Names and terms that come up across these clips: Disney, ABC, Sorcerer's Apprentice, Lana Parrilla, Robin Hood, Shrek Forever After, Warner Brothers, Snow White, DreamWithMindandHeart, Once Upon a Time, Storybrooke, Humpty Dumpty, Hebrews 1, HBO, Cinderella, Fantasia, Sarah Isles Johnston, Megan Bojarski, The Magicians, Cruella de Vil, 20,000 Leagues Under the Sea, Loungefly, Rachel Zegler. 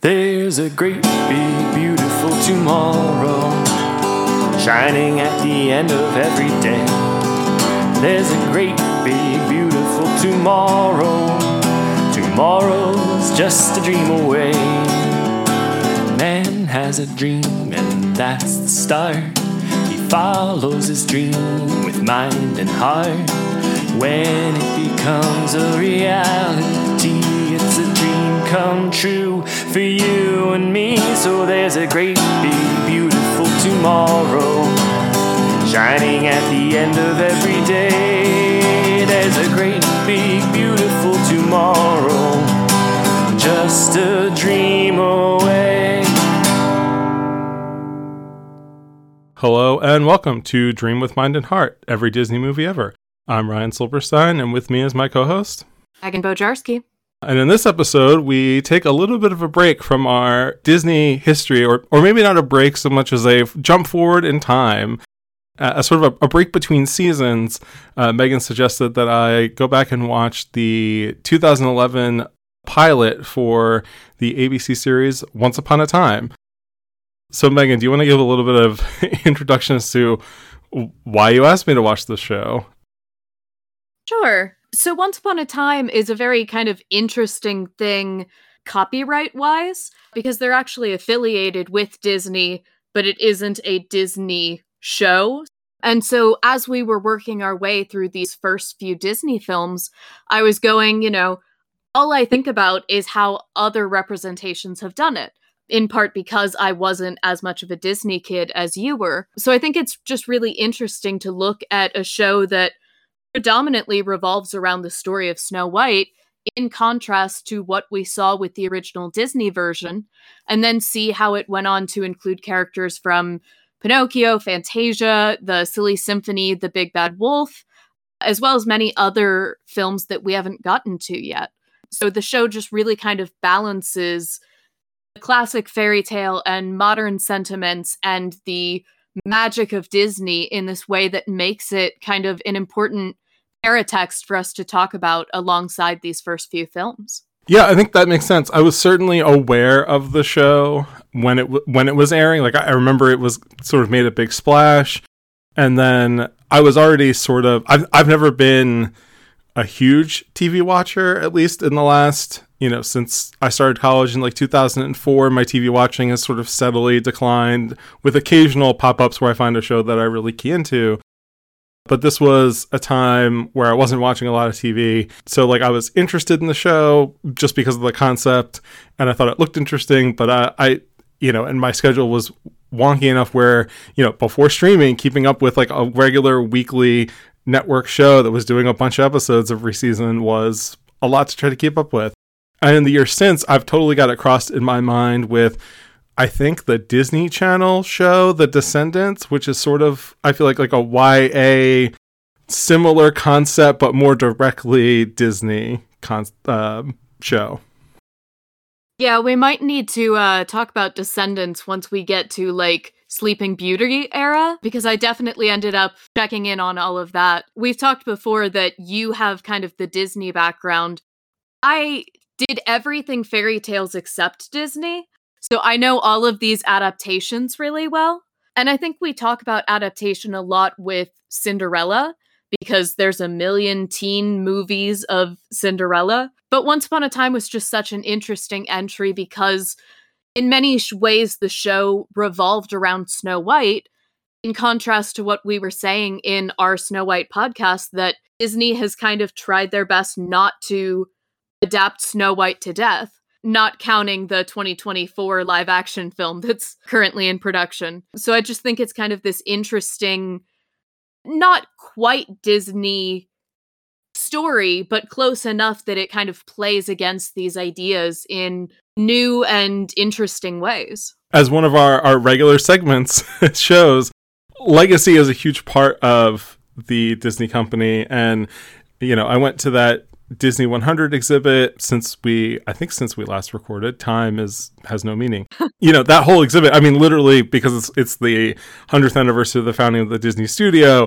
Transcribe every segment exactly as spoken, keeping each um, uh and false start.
There's a great big beautiful tomorrow shining at the end of every day. There's a great big beautiful tomorrow. Tomorrow's just a dream away. Man has a dream and that's the start. He follows his dream with mind and heart. When it becomes a reality, it's a dream come true for you and me. So there's a great big beautiful tomorrow shining at the end of every day. There's a great big beautiful tomorrow, just a dream away. Hello and welcome to Dream with Mind and Heart, every Disney movie ever. I'm Ryan Silberstein, and with me is my co-host Megan Bojarski. And in this episode, we take a little bit of a break from our Disney history, or or maybe not a break so much as a jump forward in time, uh, a sort of a, a break between seasons. Uh, Megan suggested that I go back and watch the two thousand eleven pilot for the A B C series Once Upon a Time. So, Megan, do you want to give a little bit of introductions to why you asked me to watch this show? Sure. So Once Upon a Time is a very kind of interesting thing copyright-wise, because they're actually affiliated with Disney, but it isn't a Disney show. And so as we were working our way through these first few Disney films, I was going, you know, all I think about is how other representations have done it, in part because I wasn't as much of a Disney kid as you were. So I think it's just really interesting to look at a show that predominantly revolves around the story of Snow White, in contrast to what we saw with the original Disney version, and then see how it went on to include characters from Pinocchio, Fantasia, the Silly Symphony, the Big Bad Wolf, as well as many other films that we haven't gotten to yet. So the show just really kind of balances the classic fairy tale and modern sentiments and the magic of Disney in this way that makes it kind of an important paratext for us to talk about alongside these first few films. Yeah, I think that makes sense. I was certainly aware of the show when it w- when it was airing. Like, I remember it was sort of made a big splash, and then I was already sort of I've I've never been a huge T V watcher, at least in the last, you know, since I started college in like two thousand four, my T V watching has sort of steadily declined, with occasional pop-ups where I find a show that I really key into. But this was a time where I wasn't watching a lot of T V. So like, I was interested in the show just because of the concept, and I thought it looked interesting, but I, I you know, and my schedule was wonky enough where, you know, before streaming, keeping up with like a regular weekly network show that was doing a bunch of episodes every season was a lot to try to keep up with. And in the years since, I've totally got it crossed in my mind with, I think, the Disney Channel show, The Descendants, which is sort of, I feel like, like a Y A similar concept, but more directly Disney con- uh, show. Yeah, we might need to uh, talk about Descendants once we get to, like, Sleeping Beauty era, because I definitely ended up checking in on all of that. We've talked before that you have kind of the Disney background. I did everything fairy tales except Disney. So I know all of these adaptations really well. And I think we talk about adaptation a lot with Cinderella, because there's a million teen movies of Cinderella. But Once Upon a Time was just such an interesting entry, because in many ways the show revolved around Snow White, in contrast to what we were saying in our Snow White podcast, that Disney has kind of tried their best not to adapt Snow White to death, not counting the twenty twenty-four live action film that's currently in production. So I just think it's kind of this interesting, not quite Disney story, but close enough that it kind of plays against these ideas in new and interesting ways. As one of our, our regular segments shows, legacy is a huge part of the Disney company. And, you know, I went to that Disney one hundred exhibit since we, I think since we last recorded. Time is has no meaning. You know, that whole exhibit, I mean, literally, because it's, it's the one hundredth anniversary of the founding of the Disney studio,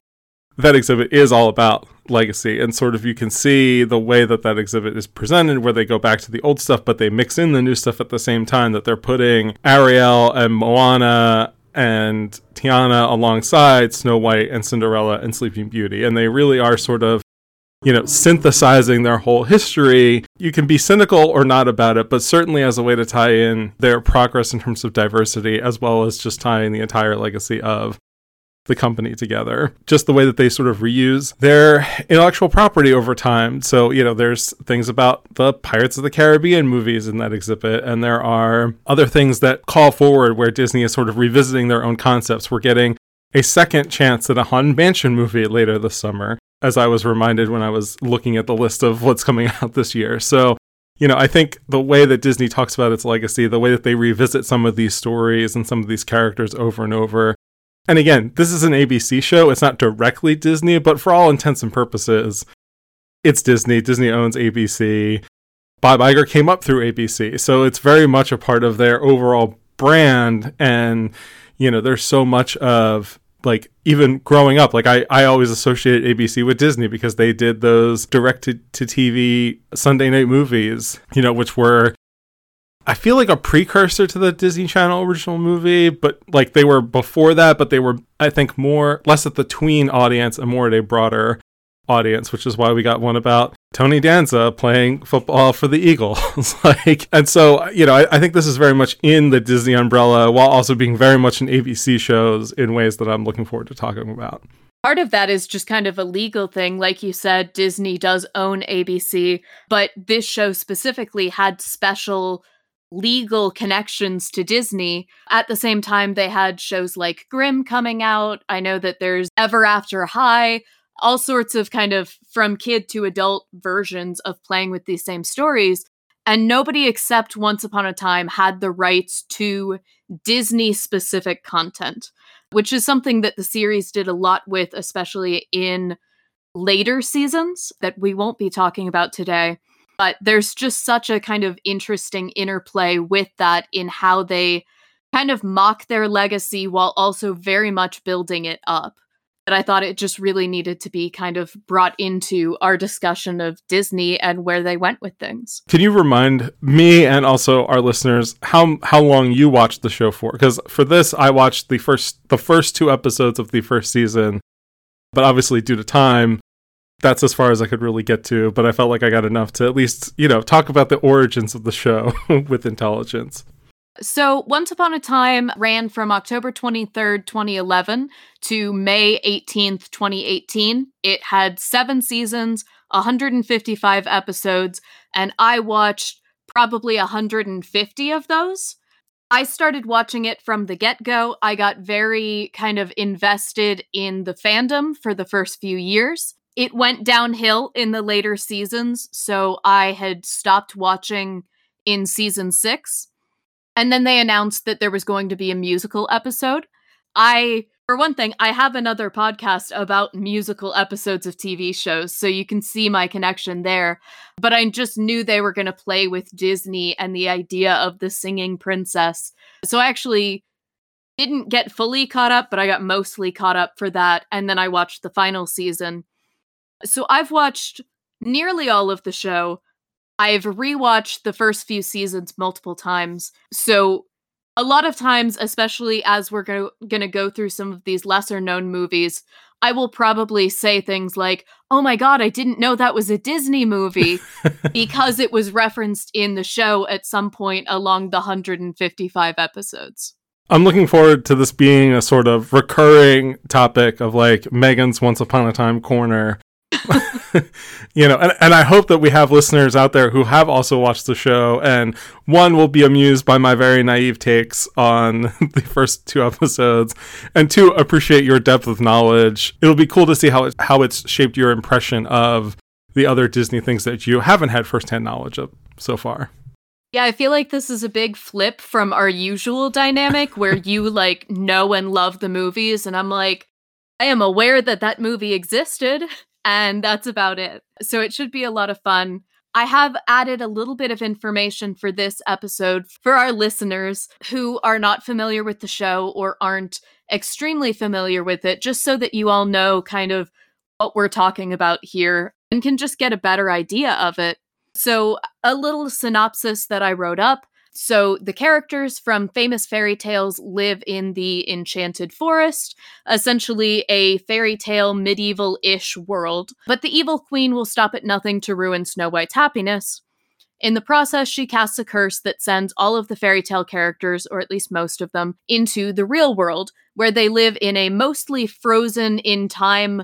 that exhibit is all about legacy, and sort of you can see the way that that exhibit is presented, where they go back to the old stuff, but they mix in the new stuff at the same time, that they're putting Ariel and Moana and Tiana alongside Snow White and Cinderella and Sleeping Beauty, and they really are sort of, you know, synthesizing their whole history. You can be cynical or not about it, but certainly as a way to tie in their progress in terms of diversity, as well as just tying the entire legacy of the company together. Just the way that they sort of reuse their intellectual property over time. So, you know, there's things about the Pirates of the Caribbean movies in that exhibit, and there are other things that call forward where Disney is sort of revisiting their own concepts. We're getting a second chance at a Haunted Mansion movie later this summer, as I was reminded when I was looking at the list of what's coming out this year. So, you know, I think the way that Disney talks about its legacy, the way that they revisit some of these stories and some of these characters over and over. And again, this is an A B C show. It's not directly Disney, but for all intents and purposes, it's Disney. Disney owns A B C. Bob Iger came up through A B C. So it's very much a part of their overall brand. And, you know, there's so much of, like, even growing up, like, I, I always associated A B C with Disney because they did those direct-to-T V Sunday night movies, you know, which were, I feel like, a precursor to the Disney Channel original movie, but like they were before that, but they were, I think, more, less at the tween audience and more at a broader audience, which is why we got one about Tony Danza playing football for the Eagles. Like, and so, you know, I, I think this is very much in the Disney umbrella, while also being very much in A B C shows in ways that I'm looking forward to talking about. Part of that is just kind of a legal thing. Like you said, Disney does own A B C, but this show specifically had special legal connections to Disney. At the same time, they had shows like Grimm coming out. I know that there's Ever After High, all sorts of kind of from kid to adult versions of playing with these same stories. And nobody except Once Upon a Time had the rights to Disney specific content, which is something that the series did a lot with, especially in later seasons that we won't be talking about today. But there's just such a kind of interesting interplay with that in how they kind of mock their legacy while also very much building it up. But I thought it just really needed to be kind of brought into our discussion of Disney and where they went with things. Can you remind me and also our listeners how how long you watched the show for? Because for this, I watched the first the first two episodes of the first season, but obviously due to time, that's as far as I could really get to, but I felt like I got enough to at least, you know, talk about the origins of the show with intelligence. So Once Upon a Time ran from October twenty-third, twenty eleven to May eighteenth, twenty eighteen. It had seven seasons, one hundred fifty-five episodes, and I watched probably one hundred fifty of those. I started watching it from the get-go. I got very kind of invested in the fandom for the first few years. It went downhill in the later seasons, so I had stopped watching in season six. And then they announced that there was going to be a musical episode. I, for one thing, I have another podcast about musical episodes of T V shows, so you can see my connection there. But I just knew they were going to play with Disney and the idea of the singing princess. So I actually didn't get fully caught up, but I got mostly caught up for that. And then I watched the final season. So I've watched nearly all of the show. I've rewatched the first few seasons multiple times. So a lot of times, especially as we're go- going to go through some of these lesser known movies, I will probably say things like, oh my God, I didn't know that was a Disney movie because it was referenced in the show at some point along the one hundred fifty-five episodes. I'm looking forward to this being a sort of recurring topic of like Megan's Once Upon a Time Corner. You know, and, and I hope that we have listeners out there who have also watched the show, and one will be amused by my very naive takes on the first two episodes, and two, appreciate your depth of knowledge. It'll be cool to see how it, how it's shaped your impression of the other Disney things that you haven't had firsthand knowledge of so far. Yeah, I feel like this is a big flip from our usual dynamic where you like know and love the movies, and I'm like, I am aware that that movie existed. And that's about it. So it should be a lot of fun. I have added a little bit of information for this episode for our listeners who are not familiar with the show or aren't extremely familiar with it, just so that you all know kind of what we're talking about here and can just get a better idea of it. So a little synopsis that I wrote up. So the characters from famous fairy tales live in the Enchanted Forest, essentially a fairy tale medieval-ish world. But the evil queen will stop at nothing to ruin Snow White's happiness. In the process, she casts a curse that sends all of the fairy tale characters, or at least most of them, into the real world, where they live in a mostly frozen in time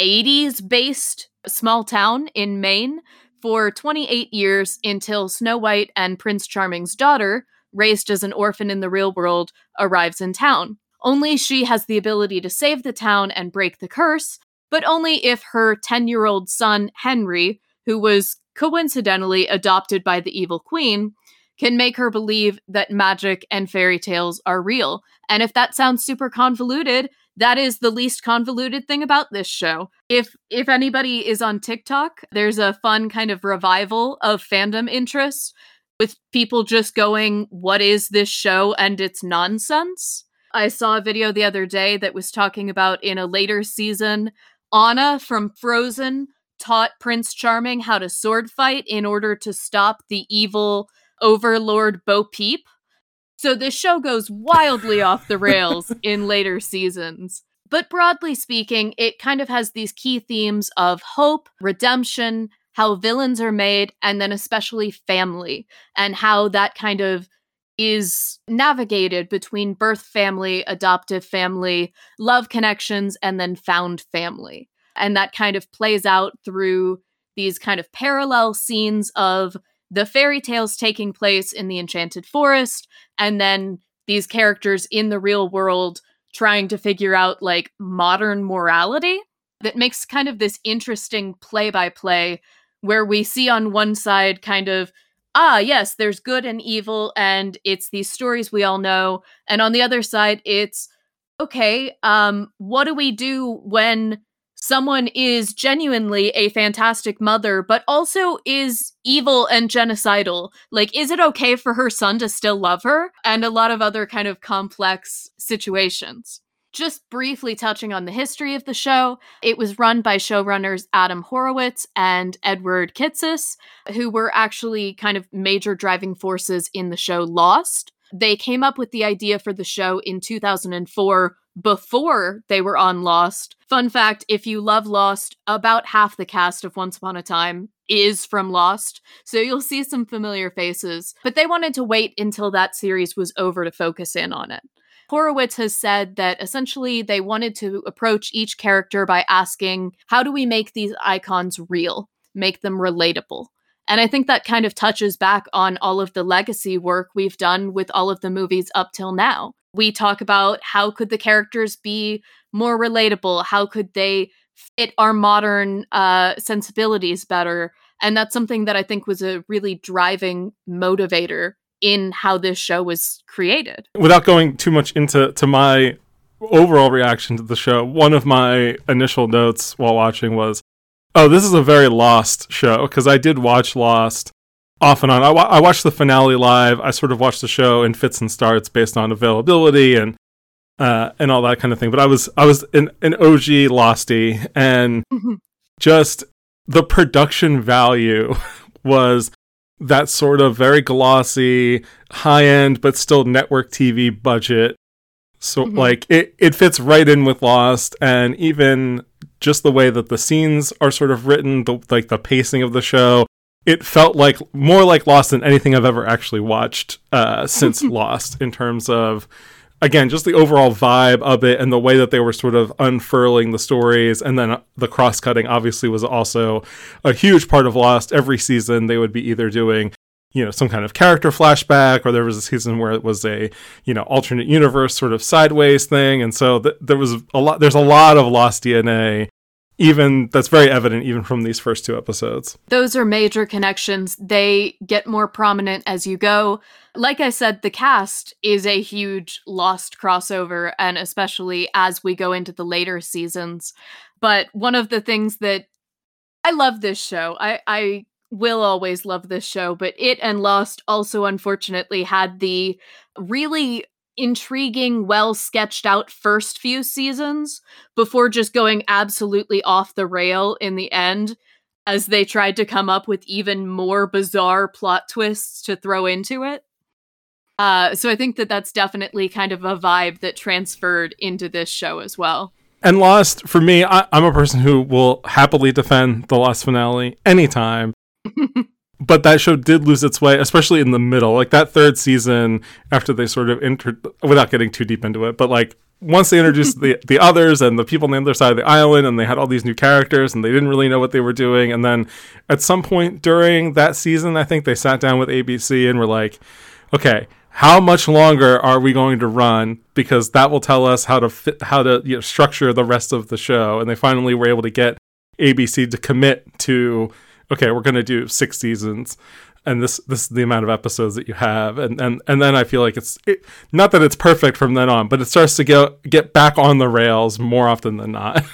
eighties-based small town in Maine for twenty-eight years until Snow White and Prince Charming's daughter, raised as an orphan in the real world, arrives in town. Only she has the ability to save the town and break the curse, but only if her ten-year-old son, Henry, who was coincidentally adopted by the evil queen, can make her believe that magic and fairy tales are real. And if that sounds super convoluted, that is the least convoluted thing about this show. If if anybody is on TikTok, there's a fun kind of revival of fandom interest with people just going, what is this show and its nonsense? I saw a video the other day that was talking about in a later season, Anna from Frozen taught Prince Charming how to sword fight in order to stop the evil overlord Bo Peep. So this show goes wildly off the rails in later seasons. But broadly speaking, it kind of has these key themes of hope, redemption, how villains are made, and then especially family, and how that kind of is navigated between birth family, adoptive family, love connections, and then found family. And that kind of plays out through these kind of parallel scenes of the fairy tales taking place in the Enchanted Forest, and then these characters in the real world trying to figure out, like, modern morality that makes kind of this interesting play-by-play where we see on one side kind of, ah, yes, there's good and evil, and it's these stories we all know. And on the other side, it's, okay, um, what do we do when someone is genuinely a fantastic mother, but also is evil and genocidal? Like, is it okay for her son to still love her? And a lot of other kind of complex situations. Just briefly touching on the history of the show, it was run by showrunners Adam Horowitz and Edward Kitsis, who were actually kind of major driving forces in the show Lost. They came up with the idea for the show in two thousand four, before they were on Lost. Fun fact, if you love Lost, about half the cast of Once Upon a Time is from Lost, so you'll see some familiar faces. But they wanted to wait until that series was over to focus in on it. Horowitz has said that essentially they wanted to approach each character by asking, how do we make these icons real? Make them relatable. And I think that kind of touches back on all of the legacy work we've done with all of the movies up till now. We talk about how could the characters be more relatable? How could they fit our modern uh, sensibilities better? And that's something that I think was a really driving motivator in how this show was created. Without going too much into to my overall reaction to the show, one of my initial notes while watching was, oh, this is a very Lost show, because I did watch Lost off and on. I, wa- I watched the finale live. I sort of watched the show in fits and starts based on availability and uh, and all that kind of thing. But I was I was an, an O G Losty, and mm-hmm. just the production value was that sort of very glossy, high end, but still network T V budget. So mm-hmm. like it, it fits right in with Lost, and even just the way that the scenes are sort of written, the, like the pacing of the show. It felt like more like Lost than anything I've ever actually watched uh, since Lost, in terms of, again, just the overall vibe of it and the way that they were sort of unfurling the stories. And then the cross-cutting obviously was also a huge part of Lost. Every season they would be either doing, you know, some kind of character flashback, or there was a season where it was a, you know, alternate universe sort of sideways thing. And so th- there was a lot, there's a lot of Lost D N A. Even that's very evident even from these first two episodes. Those are major connections. They get more prominent as you go. Like I said, the cast is a huge Lost crossover, and especially as we go into the later seasons. But one of the things that I love this show, I, I will always love this show, but it and Lost also unfortunately had the really intriguing, well sketched out first few seasons before just going absolutely off the rail in the end as they tried to come up with even more bizarre plot twists to throw into it. Uh, so I think that that's definitely kind of a vibe that transferred into this show as well. And Lost, for me, I, I'm a person who will happily defend the Lost finale anytime. But that show did lose its way, especially in the middle. Like, that third season, after they sort of entered, without getting too deep into it, but, like, once they introduced the, the others and the people on the other side of the island, and they had all these new characters, and they didn't really know what they were doing. And then at some point during that season, I think they sat down with A B C and were like, okay, how much longer are we going to run? Because that will tell us how to fit, how to you know, structure the rest of the show. And they finally were able to get A B C to commit to... okay, we're going to do six seasons, and this this is the amount of episodes that you have. And and, and then I feel like it's it, not that it's perfect from then on, but it starts to go, get back on the rails more often than not.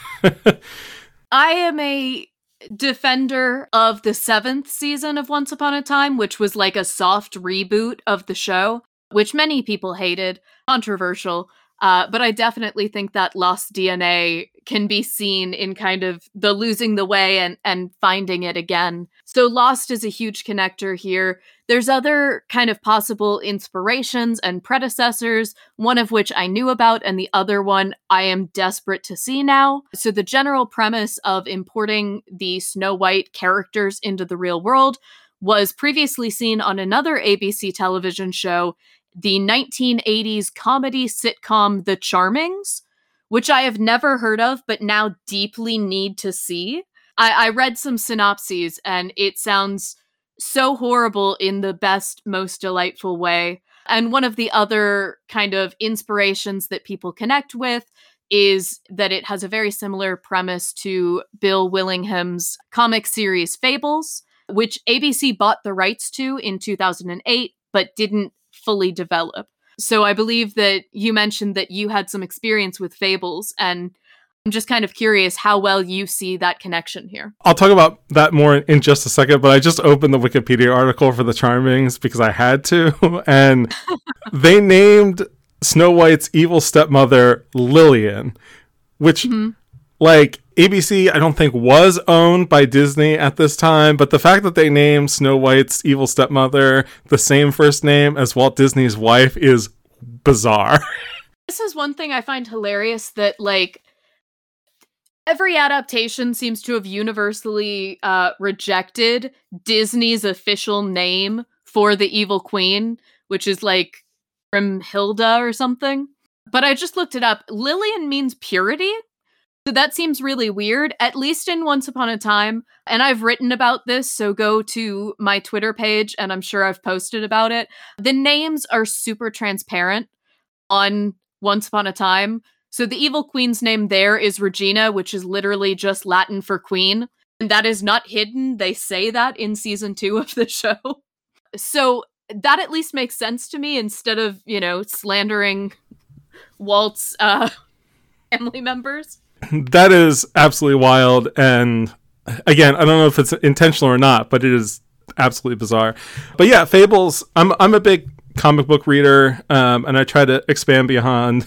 I am a defender of the seventh season of Once Upon a Time, which was like a soft reboot of the show, which many people hated, controversial. Uh, but I definitely think that Lost D N A can be seen in kind of the losing the way and, and finding it again. So Lost is a huge connector here. There's other kind of possible inspirations and predecessors, one of which I knew about and the other one I am desperate to see now. So the general premise of importing the Snow White characters into the real world was previously seen on another A B C television show, the nineteen eighties comedy sitcom The Charmings, which I have never heard of, but now deeply need to see. I, I read some synopses, and it sounds so horrible in the best, most delightful way. And one of the other kind of inspirations that people connect with is that it has a very similar premise to Bill Willingham's comic series Fables, which A B C bought the rights to in two thousand eight, but didn't fully develop. So I believe that you mentioned that you had some experience with Fables, and I'm just kind of curious how well you see that connection here. I'll talk about that more in just a second, but I just opened the Wikipedia article for The Charmings because I had to, and they named Snow White's evil stepmother Lillian, which, mm-hmm. like, A B C, I don't think, was owned by Disney at this time, but the fact that they named Snow White's evil stepmother the same first name as Walt Disney's wife is bizarre. This is one thing I find hilarious, that, like, every adaptation seems to have universally uh, rejected Disney's official name for the evil queen, which is, like, Brumhilda or something. But I just looked it up. Lillian means purity? So that seems really weird, at least in Once Upon a Time. And I've written about this, so go to my Twitter page, and I'm sure I've posted about it. The names are super transparent on Once Upon a Time. So the evil queen's name there is Regina, which is literally just Latin for queen. And that is not hidden. They say that in season two of the show. So that at least makes sense to me, instead of, you know, slandering Walt's uh, family members. That is absolutely wild, and again, I don't know if it's intentional or not, but it is absolutely bizarre. But yeah, Fables, I'm I'm a big comic book reader, um, and I try to expand beyond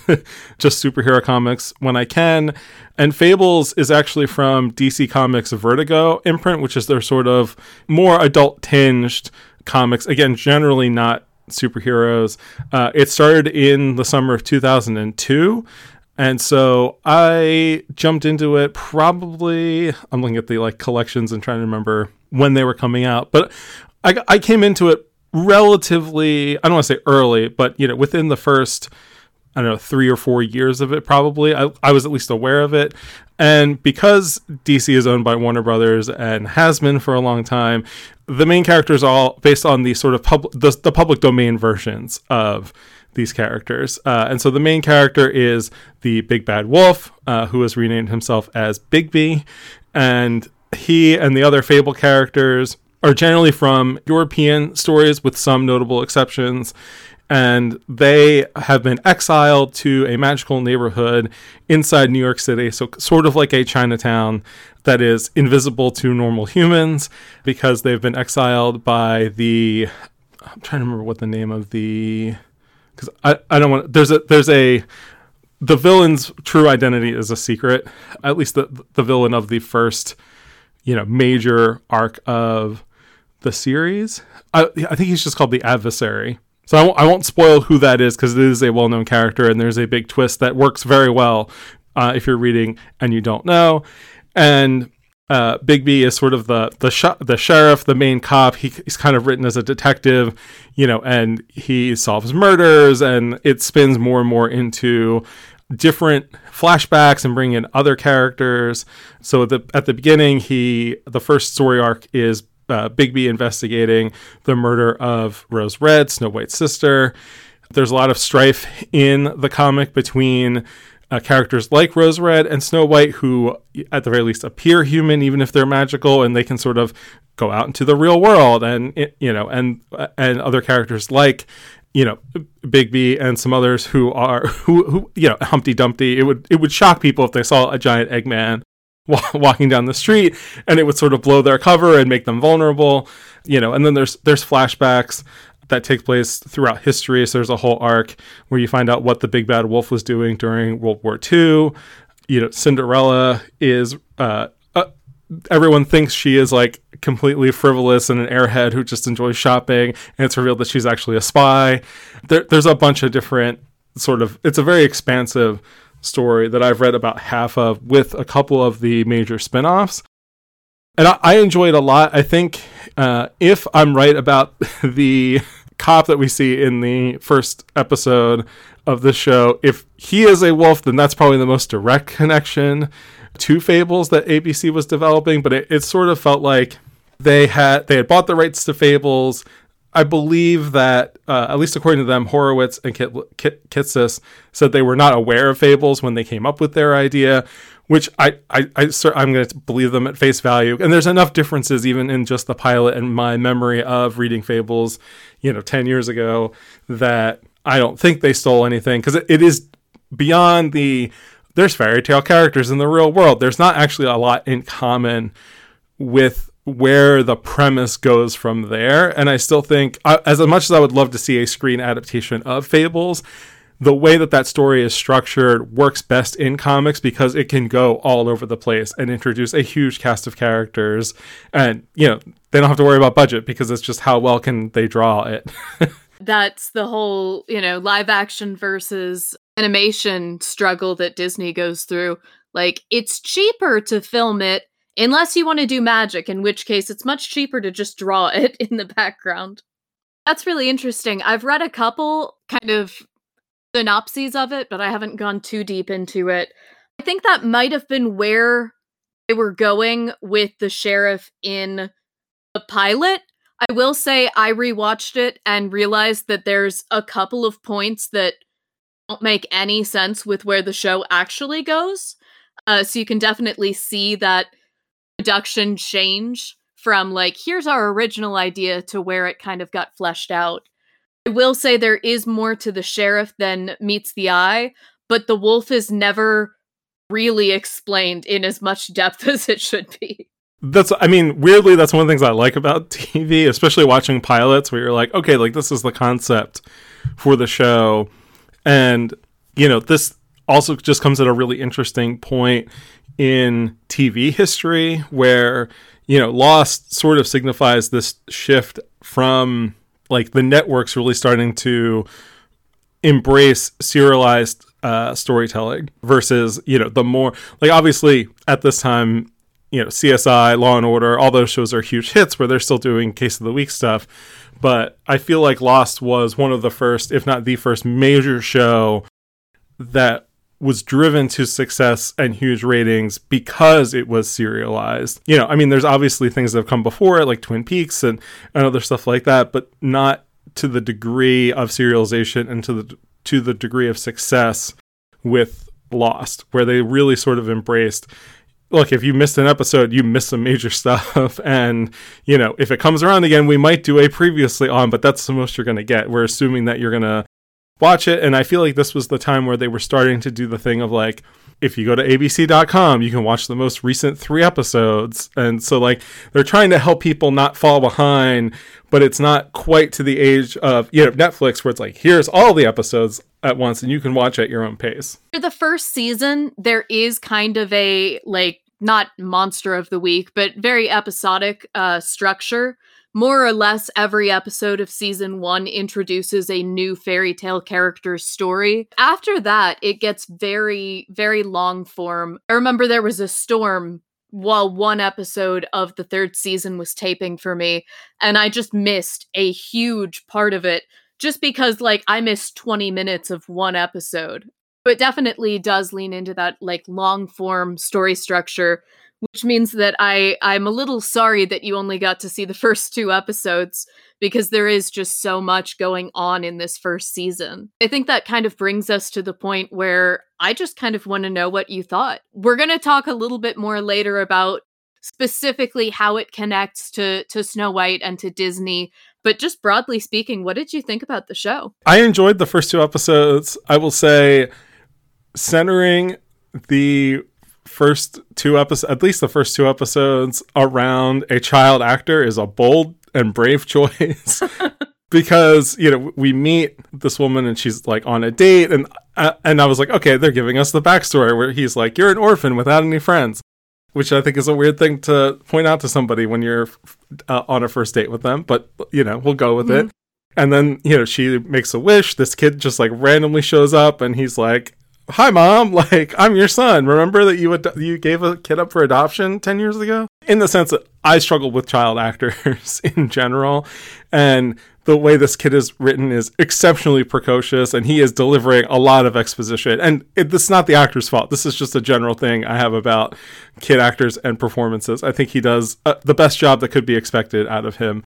just superhero comics when I can, and Fables is actually from D C Comics' Vertigo imprint, which is their sort of more adult-tinged comics, again, generally not superheroes. Uh, it started in the summer of two thousand two, and so I jumped into it probably, I'm looking at the like collections and trying to remember when they were coming out. But I, I came into it relatively, I don't want to say early, but you know, within the first, I don't know, three or four years of it probably. I, I was at least aware of it. And because D C is owned by Warner Brothers and has been for a long time, the main characters are all based on the sort of pub- the, the public domain versions of these characters. Uh, and so the main character is the Big Bad Wolf, uh, who has renamed himself as Bigby. And he and the other Fable characters are generally from European stories, with some notable exceptions. And they have been exiled to a magical neighborhood inside New York City. So sort of like a Chinatown that is invisible to normal humans, because they've been exiled by the... I'm trying to remember what the name of the... because I, I don't want there's a there's a the villain's true identity is a secret, at least the the villain of the first, you know, major arc of the series. I I think he's just called the Adversary. So I won't, I won't spoil who that is because it is a well-known character, and there's a big twist that works very well uh, if you're reading and you don't know. And uh, Bigby is sort of the the, sh- the sheriff, the main cop. He, he's kind of written as a detective, you know, and he solves murders, and it spins more and more into different flashbacks and bring in other characters. So the, at the beginning, he the first story arc is Uh, Bigby investigating the murder of Rose Red, Snow White's sister. There's a lot of strife in the comic between uh, characters like Rose Red and Snow White, who at the very least appear human, even if they're magical, and they can sort of go out into the real world. And, you know, and and other characters like, you know, Bigby and some others who are who, who you know, Humpty Dumpty. It would it would shock people if they saw a giant Eggman walking down the street, and it would sort of blow their cover and make them vulnerable, you know. And then there's there's flashbacks that take place throughout history. So there's a whole arc where you find out what the Big Bad Wolf was doing during World War Two. You know, Cinderella is uh, uh everyone thinks she is like completely frivolous and an airhead who just enjoys shopping, and it's revealed that she's actually a spy. There, there's a bunch of different sort of, it's a very expansive story that I've read about half of, with a couple of the major spin-offs, and I, I enjoy it a lot. I think uh, if I'm right about the cop that we see in the first episode of the show, if he is a wolf, then that's probably the most direct connection to Fables that A B C was developing. But it, it sort of felt like they had they had bought the rights to Fables. I believe that, uh, at least according to them, Horowitz and Kit, Kit, Kitsis said they were not aware of Fables when they came up with their idea, which I, I, I, I'm going to believe them at face value. And there's enough differences even in just the pilot and my memory of reading Fables, you know, ten years ago, that I don't think they stole anything, because it, it is beyond the, there's fairy tale characters in the real world. There's not actually a lot in common with where the premise goes from there. And I still think, as much as I would love to see a screen adaptation of Fables, the way that that story is structured works best in comics because it can go all over the place and introduce a huge cast of characters. And, you know, they don't have to worry about budget because it's just how well can they draw it. That's the whole, you know, live action versus animation struggle that Disney goes through. Like, it's cheaper to film it unless you want to do magic, in which case it's much cheaper to just draw it in the background. That's really interesting. I've read a couple kind of synopses of it, but I haven't gone too deep into it. I think that might have been where they were going with the sheriff in the pilot. I will say I rewatched it and realized that there's a couple of points that don't make any sense with where the show actually goes. Uh, so you can definitely see that production change from like, here's our original idea to where it kind of got fleshed out. I will say there is more to the sheriff than meets the eye, but the wolf is never really explained in as much depth as it should be. That's, I mean, weirdly, that's one of the things I like about T V, especially watching pilots where you're like, okay, like this is the concept for the show. And, you know, this also just comes at a really interesting point in T V history where, you know, Lost sort of signifies this shift from like the networks really starting to embrace serialized uh, storytelling versus, you know, the more like, obviously at this time, you know, C S I, Law and Order, all those shows are huge hits where they're still doing case of the week stuff. But I feel like Lost was one of the first, if not the first major show that was driven to success and huge ratings because it was serialized. You know, I mean, there's obviously things that have come before it, like Twin Peaks and, and other stuff like that, but not to the degree of serialization and to the to the degree of success with Lost, where they really sort of embraced, look, if you missed an episode, you missed some major stuff. And, you know, if it comes around again, we might do a previously on, but that's the most you're going to get. We're assuming that you're going to watch it. And I feel like this was the time where they were starting to do the thing of like, if you go to A B C dot com, you can watch the most recent three episodes. And so like they're trying to help people not fall behind, but it's not quite to the age of, you know, Netflix, where it's like, here's all the episodes at once and you can watch at your own pace. For the first season, there is kind of a like, not monster of the week, but very episodic uh, structure. More or less every episode of season one introduces a new fairy tale character's story. After that, it gets very, very long form. I remember there was a storm while one episode of the third season was taping for me, and I just missed a huge part of it just because, like, I missed twenty minutes of one episode. But it definitely does lean into that, like, long form story structure, which means that I, I'm a little sorry that you only got to see the first two episodes, because there is just so much going on in this first season. I think that kind of brings us to the point where I just kind of want to know what you thought. We're going to talk a little bit more later about specifically how it connects to, to Snow White and to Disney. But just broadly speaking, what did you think about the show? I enjoyed the first two episodes. I will say, centering the first two episodes, at least the first two episodes, around a child actor is a bold and brave choice because, you know, we meet this woman and she's like on a date, and uh, and I was like, okay, they're giving us the backstory where he's like, you're an orphan without any friends, which I think is a weird thing to point out to somebody when you're uh, on a first date with them, but, you know, we'll go with mm-hmm. it. And then, you know, she makes a wish, this kid just like randomly shows up and he's like, hi, mom, like, I'm your son. Remember that you ad- you gave a kid up for adoption ten years ago? In the sense that I struggle with child actors in general. And the way this kid is written is exceptionally precocious. And he is delivering a lot of exposition. And it, this is not the actor's fault. This is just a general thing I have about kid actors and performances. I think he does uh, the best job that could be expected out of him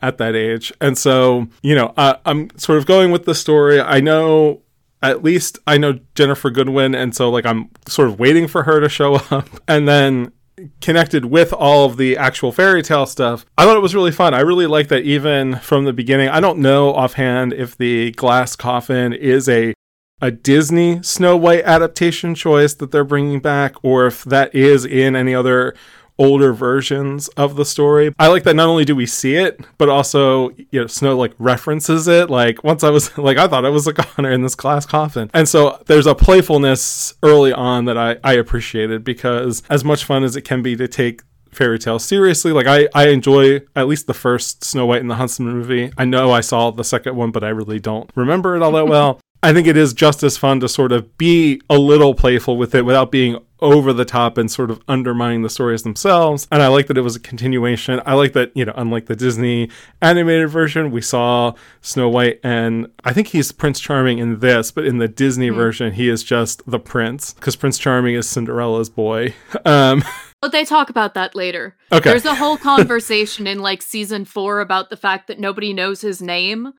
at that age. And so, you know, I, I'm sort of going with the story. I know... At least I know Jennifer Goodwin, and so like I'm sort of waiting for her to show up. And then connected with all of the actual fairy tale stuff, I thought it was really fun. I really liked that even from the beginning. I don't know offhand if the glass coffin is a a Disney Snow White adaptation choice that they're bringing back, or if that is in any other older versions of the story. I like that not only do we see it, but also, you know, Snow like references it. Like, once I was like, I thought I was a goner in this glass coffin. And so there's a playfulness early on that I, I appreciated, because as much fun as it can be to take fairy tales seriously, like I, I enjoy at least the first Snow White and the Huntsman movie. I know I saw the second one, but I really don't remember it all that well. I think it is just as fun to sort of be a little playful with it without being over the top and sort of undermining the stories themselves. And I like that it was a continuation. I like that, you know, unlike the Disney animated version, we saw Snow White, and I think he's Prince Charming in this, but in the Disney mm-hmm. version, he is just the prince, because Prince Charming is Cinderella's boy. Um, but they talk about that later. Okay. There's a whole conversation in like season four about the fact that nobody knows his name.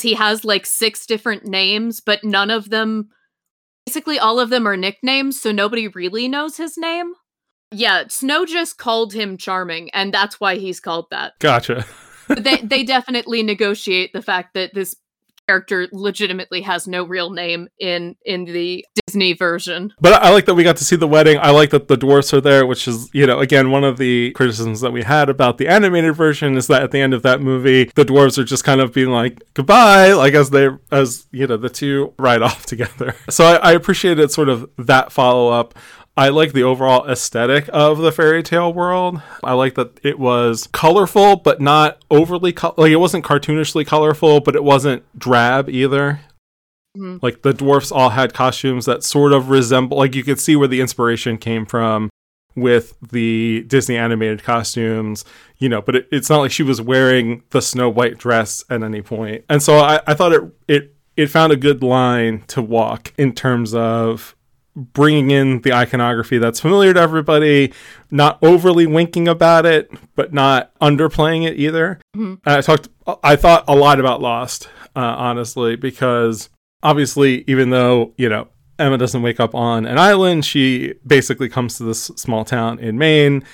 He has like six different names, but none of them, basically all of them are nicknames, so nobody really knows his name. Yeah, Snow just called him Charming, and that's why he's called that. Gotcha. they they definitely negotiate the fact that this character legitimately has no real name in in the Disney version. But I like that we got to see the wedding. I like that the dwarfs are there, which is, you know, again, one of the criticisms that we had about the animated version is that at the end of that movie, the dwarves are just kind of being like, goodbye, like as they, as, you know, the two ride off together. So I, I appreciated sort of that follow-up. I like the overall aesthetic of the fairy tale world. I like that it was colorful, but not overly, co- like it wasn't cartoonishly colorful, but it wasn't drab either. Mm-hmm. Like the dwarfs all had costumes that sort of resemble, like you could see where the inspiration came from with the Disney animated costumes, you know, but it, it's not like she was wearing the Snow White dress at any point. And so I, I thought it, it, it found a good line to walk in terms of bringing in the iconography that's familiar to everybody, not overly winking about it, but not underplaying it either. Mm-hmm. I talked, I thought a lot about Lost, uh, honestly, because obviously, even though, you know, Emma doesn't wake up on an island, she basically comes to this small town in Maine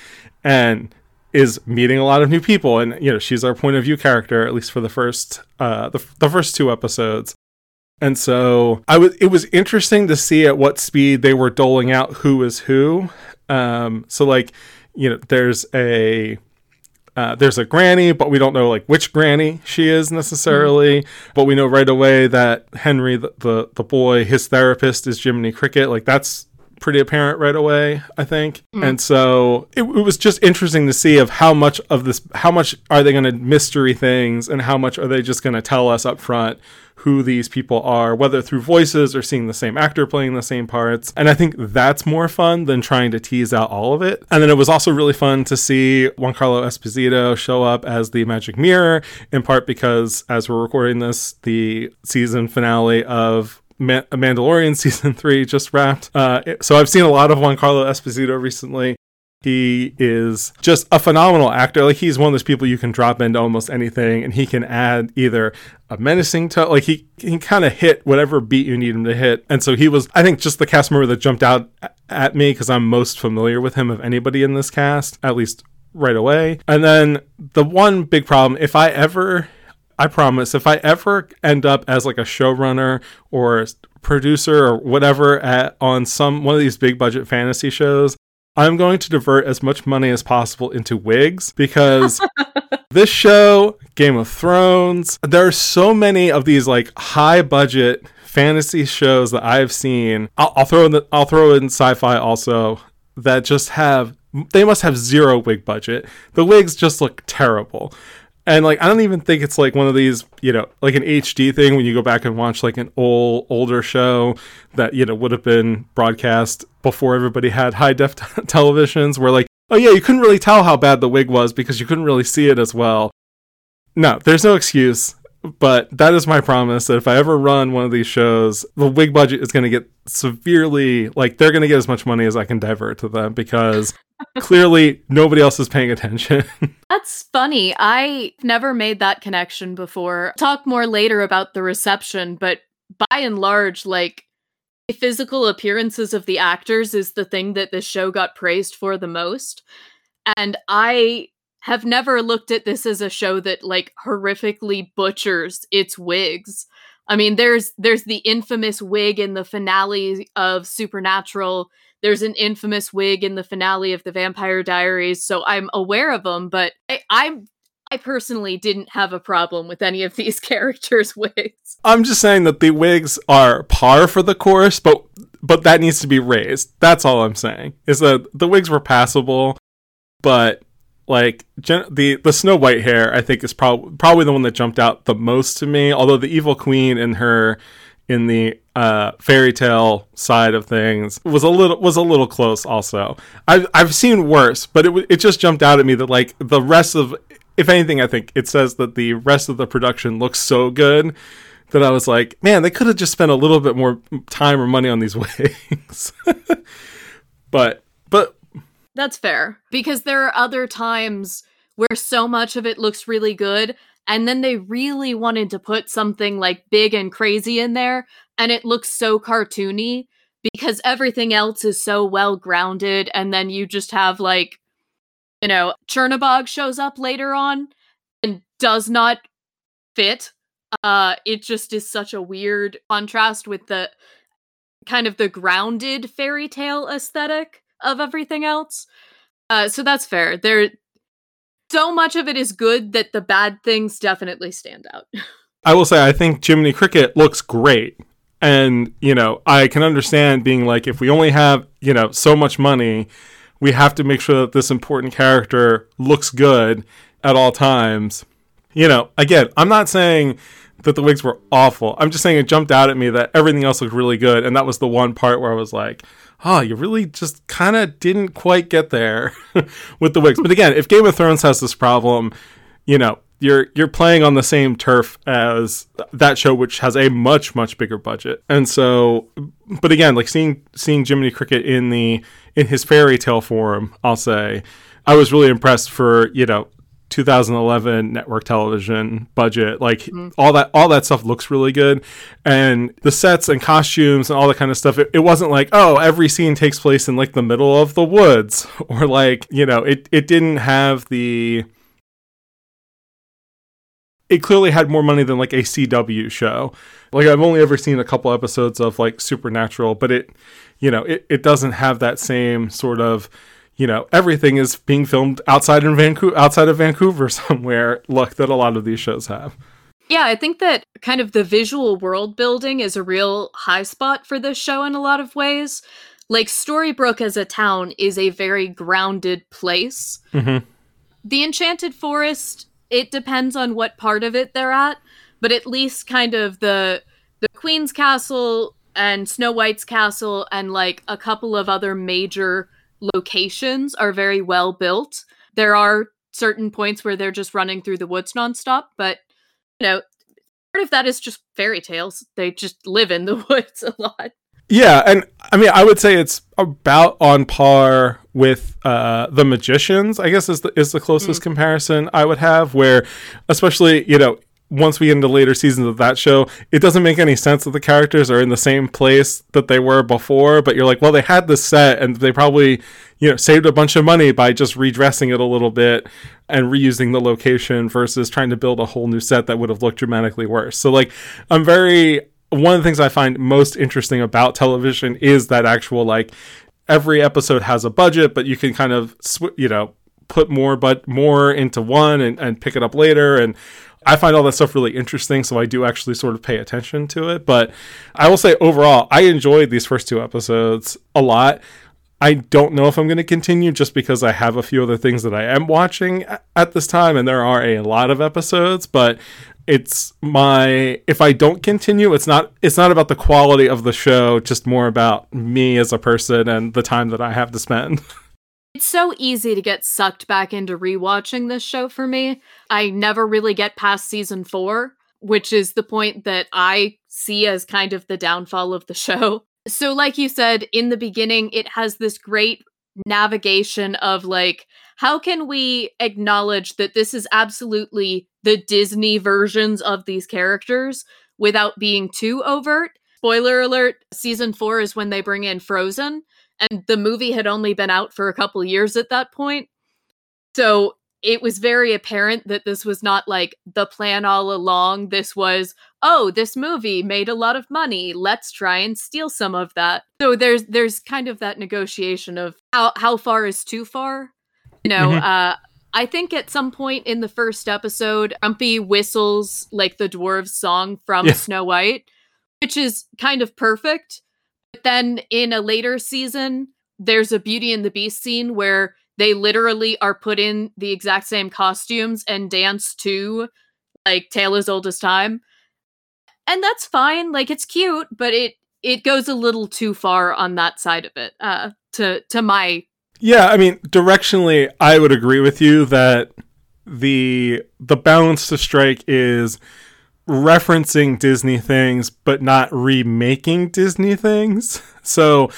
and is meeting a lot of new people. And, you know, she's our point of view character, at least for the first, uh, the, the first two episodes. And so I was, it was interesting to see at what speed they were doling out who is who. Um, so like, you know, there's a, uh, there's a granny, but we don't know like which granny she is necessarily, mm-hmm. but we know right away that Henry, the, the, the boy, his therapist is Jiminy Cricket. Like that's pretty apparent right away, I think. Mm-hmm. And so it, it was just interesting to see of how much of this, how much are they going to mystery things and how much are they just going to tell us up front who these people are, whether through voices or seeing the same actor playing the same parts. And I think that's more fun than trying to tease out all of it. And then it was also really fun to see Giancarlo Esposito show up as the Magic Mirror, in part because as we're recording this, the season finale of Ma- Mandalorian season three just wrapped. Uh, so I've seen a lot of Giancarlo Esposito recently. He is just a phenomenal actor. Like he's one of those people you can drop into almost anything and he can add either a menacing tone, like he, he can kind of hit whatever beat you need him to hit. And so he was, I think, just the cast member that jumped out at me because I'm most familiar with him of anybody in this cast, at least right away. And then the one big problem, if I ever, I promise, if I ever end up as like a showrunner or producer or whatever at, on some one of these big budget fantasy shows, I'm going to divert as much money as possible into wigs because this show, Game of Thrones, there are so many of these like high budget fantasy shows that I've seen. I'll, I'll throw in the, I'll throw in sci-fi also that just have, they must have zero wig budget. The wigs just look terrible. And like, I don't even think it's like one of these, you know, like an H D thing when you go back and watch like an old, older show that, you know, would have been broadcast before everybody had high def t- televisions where like, oh yeah, you couldn't really tell how bad the wig was because you couldn't really see it as well. No, there's no excuse, but that is my promise that if I ever run one of these shows, the wig budget is going to get severely, like they're going to get as much money as I can divert to them because clearly nobody else is paying attention. That's funny. I never made that connection before. I'll talk more later about the reception, but by and large, like the physical appearances of the actors is the thing that this show got praised for the most. And I have never looked at this as a show that like horrifically butchers its wigs. I mean, there's there's the infamous wig in the finale of Supernatural. There's an infamous wig in the finale of The Vampire Diaries, so I'm aware of them, but I I, I personally didn't have a problem with any of these characters' wigs. I'm just saying that the wigs are par for the course, but but that needs to be raised. That's all I'm saying, is that the wigs were passable, but like gen- the, the Snow White hair, I think, is prob- probably the one that jumped out the most to me, although the Evil Queen and her in the uh, fairy tale side of things was a little was a little close. Also, I've I've seen worse, but it it just jumped out at me that like the rest of, if anything, I think it says that the rest of the production looks so good that I was like, man, they could have just spent a little bit more time or money on these wigs. but but that's fair because there are other times where so much of it looks really good. And then they really wanted to put something like big and crazy in there. And it looks so cartoony because everything else is so well grounded. And then you just have like, you know, Chernabog shows up later on and does not fit. Uh, it just is such a weird contrast with the kind of the grounded fairy tale aesthetic of everything else. Uh, so that's fair. There. So much of it is good that the bad things definitely stand out. I will say, I think Jiminy Cricket looks great. And, you know, I can understand being like, if we only have, you know, so much money, we have to make sure that this important character looks good at all times. You know, again, I'm not saying that the wigs were awful. I'm just saying it jumped out at me that everything else looked really good. And that was the one part where I was like, oh, you really just kind of didn't quite get there with the wigs. But again, if Game of Thrones has this problem, you know, you're you're playing on the same turf as that show, which has a much, much bigger budget. And so, but again, like seeing seeing Jiminy Cricket in the in his fairy tale form, I'll say, I was really impressed for, you know, two thousand eleven network television budget, like mm-hmm. all that all that stuff looks really good, and the sets and costumes and all that kind of stuff, it, it wasn't like, oh, every scene takes place in like the middle of the woods, or like, you know, it it didn't have the it clearly had more money than like a C W show. Like, I've only ever seen a couple episodes of like Supernatural, but it, you know, it, it doesn't have that same sort of, you know, everything is being filmed outside in Vancouver, outside of Vancouver somewhere look that a lot of these shows have. Yeah, I think that kind of the visual world building is a real high spot for this show in a lot of ways. Like, Storybrooke as a town is a very grounded place. Mm-hmm. The Enchanted Forest, it depends on what part of it they're at, but at least kind of the the Queen's Castle and Snow White's Castle and like a couple of other major locations are very well built. There are certain points where they're just running through the woods nonstop, but you know, part of that is just fairy tales. They just live in the woods a lot. Yeah, and I mean, I would say it's about on par with uh, The Magicians, I guess, is the, is the closest mm. comparison I would have, where especially, you know, once we get into later seasons of that show, it doesn't make any sense that the characters are in the same place that they were before, but you're like, well, they had this set and they probably, you know, saved a bunch of money by just redressing it a little bit and reusing the location versus trying to build a whole new set that would have looked dramatically worse. So like, I'm very, one of the things I find most interesting about television is that actual, like, every episode has a budget, but you can kind of, sw- you know, put more, but more into one and, and pick it up later. And I find all that stuff really interesting, so I do actually sort of pay attention to it. But I will say overall, I enjoyed these first two episodes a lot. I don't know if I'm going to continue just because I have a few other things that I am watching at this time, and there are a lot of episodes, but it's my, if I don't continue, it's not, it's not about the quality of the show, just more about me as a person and the time that I have to spend. It's so easy to get sucked back into rewatching this show for me. I never really get past season four, which is the point that I see as kind of the downfall of the show. So like you said, in the beginning, it has this great navigation of like, how can we acknowledge that this is absolutely the Disney versions of these characters without being too overt? Spoiler alert, season four is when they bring in Frozen, and the movie had only been out for a couple years at that point. So it was very apparent that this was not like the plan all along. This was, oh, this movie made a lot of money, let's try and steal some of that. So there's there's kind of that negotiation of how, how far is too far. You know, mm-hmm. uh, I think at some point in the first episode, Grumpy whistles like the dwarves' song from yeah. Snow White, which is kind of perfect. But then in a later season, there's a Beauty and the Beast scene where they literally are put in the exact same costumes and dance to like Tale as Old as Time. And that's fine. Like, it's cute, but it, it goes a little too far on that side of it, uh, to, to my. Yeah. I mean, directionally, I would agree with you that the, the balance to strike is referencing Disney things, but not remaking Disney things. So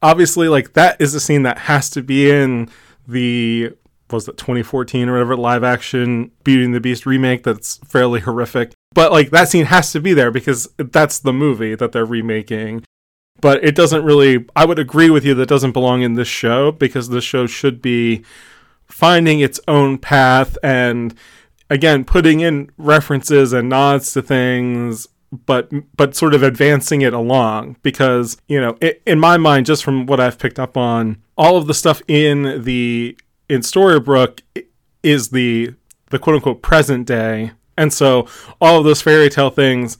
obviously, like, that is a scene that has to be in the, was it twenty fourteen or whatever, live action Beauty and the Beast remake that's fairly horrific. But like, that scene has to be there because that's the movie that they're remaking. But it doesn't really, I would agree with you, that doesn't belong in this show, because this show should be finding its own path and, again, putting in references and nods to things, but but sort of advancing it along. Because, you know, it, in my mind, just from what I've picked up on, all of the stuff in the in Storybrooke is the the quote unquote present day. And so all of those fairy tale things,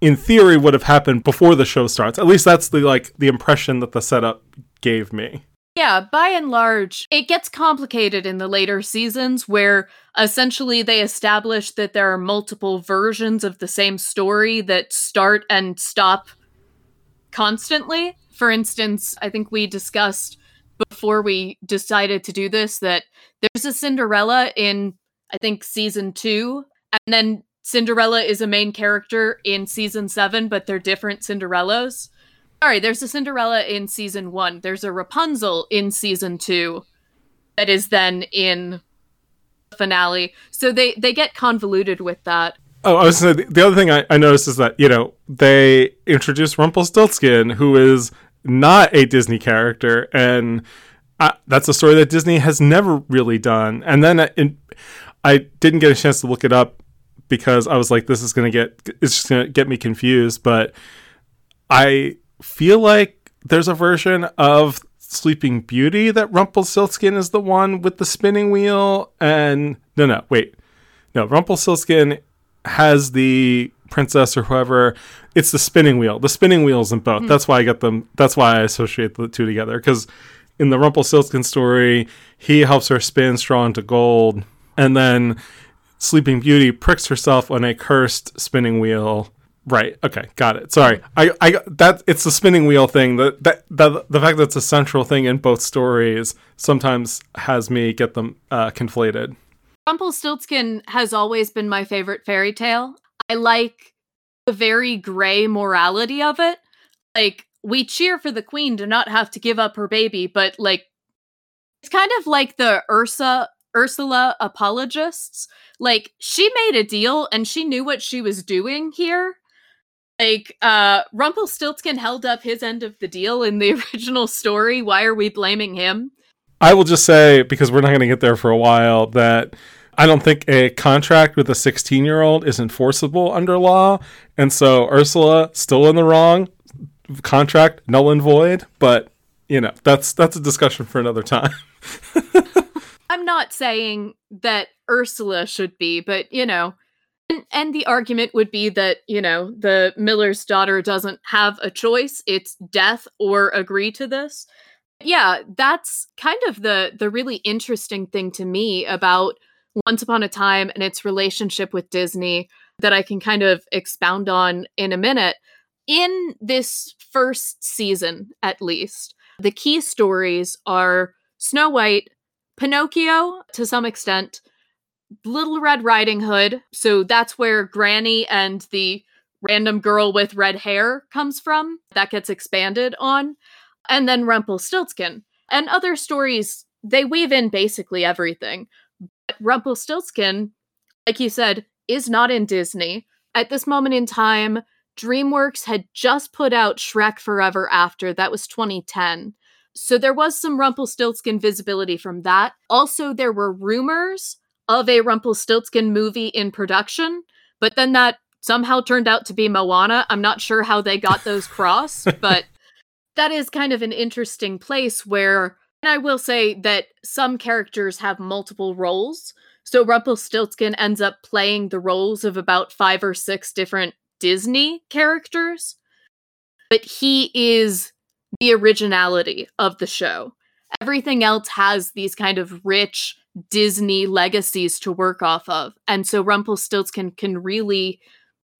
in theory, would have happened before the show starts. At least that's the like the impression that the setup gave me. Yeah, by and large, it gets complicated in the later seasons where essentially they establish that there are multiple versions of the same story that start and stop constantly. For instance, I think we discussed before we decided to do this that there's a Cinderella in, I think, season two, and then Cinderella is a main character in season seven, but they're different Cinderellas. Sorry, there's a Cinderella in season one. There's a Rapunzel in season two that is then in the finale. So they, they get convoluted with that. Oh, I was gonna say, the other thing I, I noticed is that, you know, they introduced Rumpelstiltskin, who is not a Disney character. And I, that's a story that Disney has never really done. And then I, in, I didn't get a chance to look it up because I was like, this is going to get, it's just going to get me confused. But I feel like there's a version of Sleeping Beauty that Rumpelstiltskin is the one with the spinning wheel. And no, no, wait, no, Rumpelstiltskin has the princess or whoever. It's the spinning wheel. The spinning wheel's in both. Mm. That's why I got them. That's why I associate the two together. Because in the Rumpelstiltskin story, he helps her spin straw into gold. And then Sleeping Beauty pricks herself on a cursed spinning wheel. Right. Okay. Got it. Sorry. I, I, that it's the spinning wheel thing. That, that, that the fact that it's a central thing in both stories sometimes has me get them uh, conflated. Rumpelstiltskin has always been my favorite fairy tale. I like the very gray morality of it. Like, we cheer for the queen to not have to give up her baby, but like, it's kind of like the Ursa Ursula apologists. Like, she made a deal and she knew what she was doing here. Like, uh, Rumpelstiltskin held up his end of the deal in the original story. Why are we blaming him? I will just say, because we're not going to get there for a while, that I don't think a contract with a sixteen-year-old is enforceable under law. And so Ursula, still in the wrong, contract null and void. But, you know, that's that's a discussion for another time. I'm not saying that Ursula should be, but, you know, and, and the argument would be that, you know, the Miller's daughter doesn't have a choice. It's death or agree to this. Yeah, that's kind of the the really interesting thing to me about Once Upon a Time and its relationship with Disney that I can kind of expound on in a minute. In this first season, at least, the key stories are Snow White, Pinocchio, to some extent, Little Red Riding Hood. So that's where Granny and the random girl with red hair comes from. That gets expanded on. And then Rumpelstiltskin. And other stories, they weave in basically everything. But Rumpelstiltskin, like you said, is not in Disney. At this moment in time, DreamWorks had just put out Shrek Forever After. That was twenty ten. So there was some Rumpelstiltskin visibility from that. Also, there were rumors of a Rumpelstiltskin movie in production, but then that somehow turned out to be Moana. I'm not sure how they got those crossed, but that is kind of an interesting place where, and I will say that some characters have multiple roles. So Rumpelstiltskin ends up playing the roles of about five or six different Disney characters, but he is the originality of the show. Everything else has these kind of rich Disney legacies to work off of. And so Rumpelstiltskin can really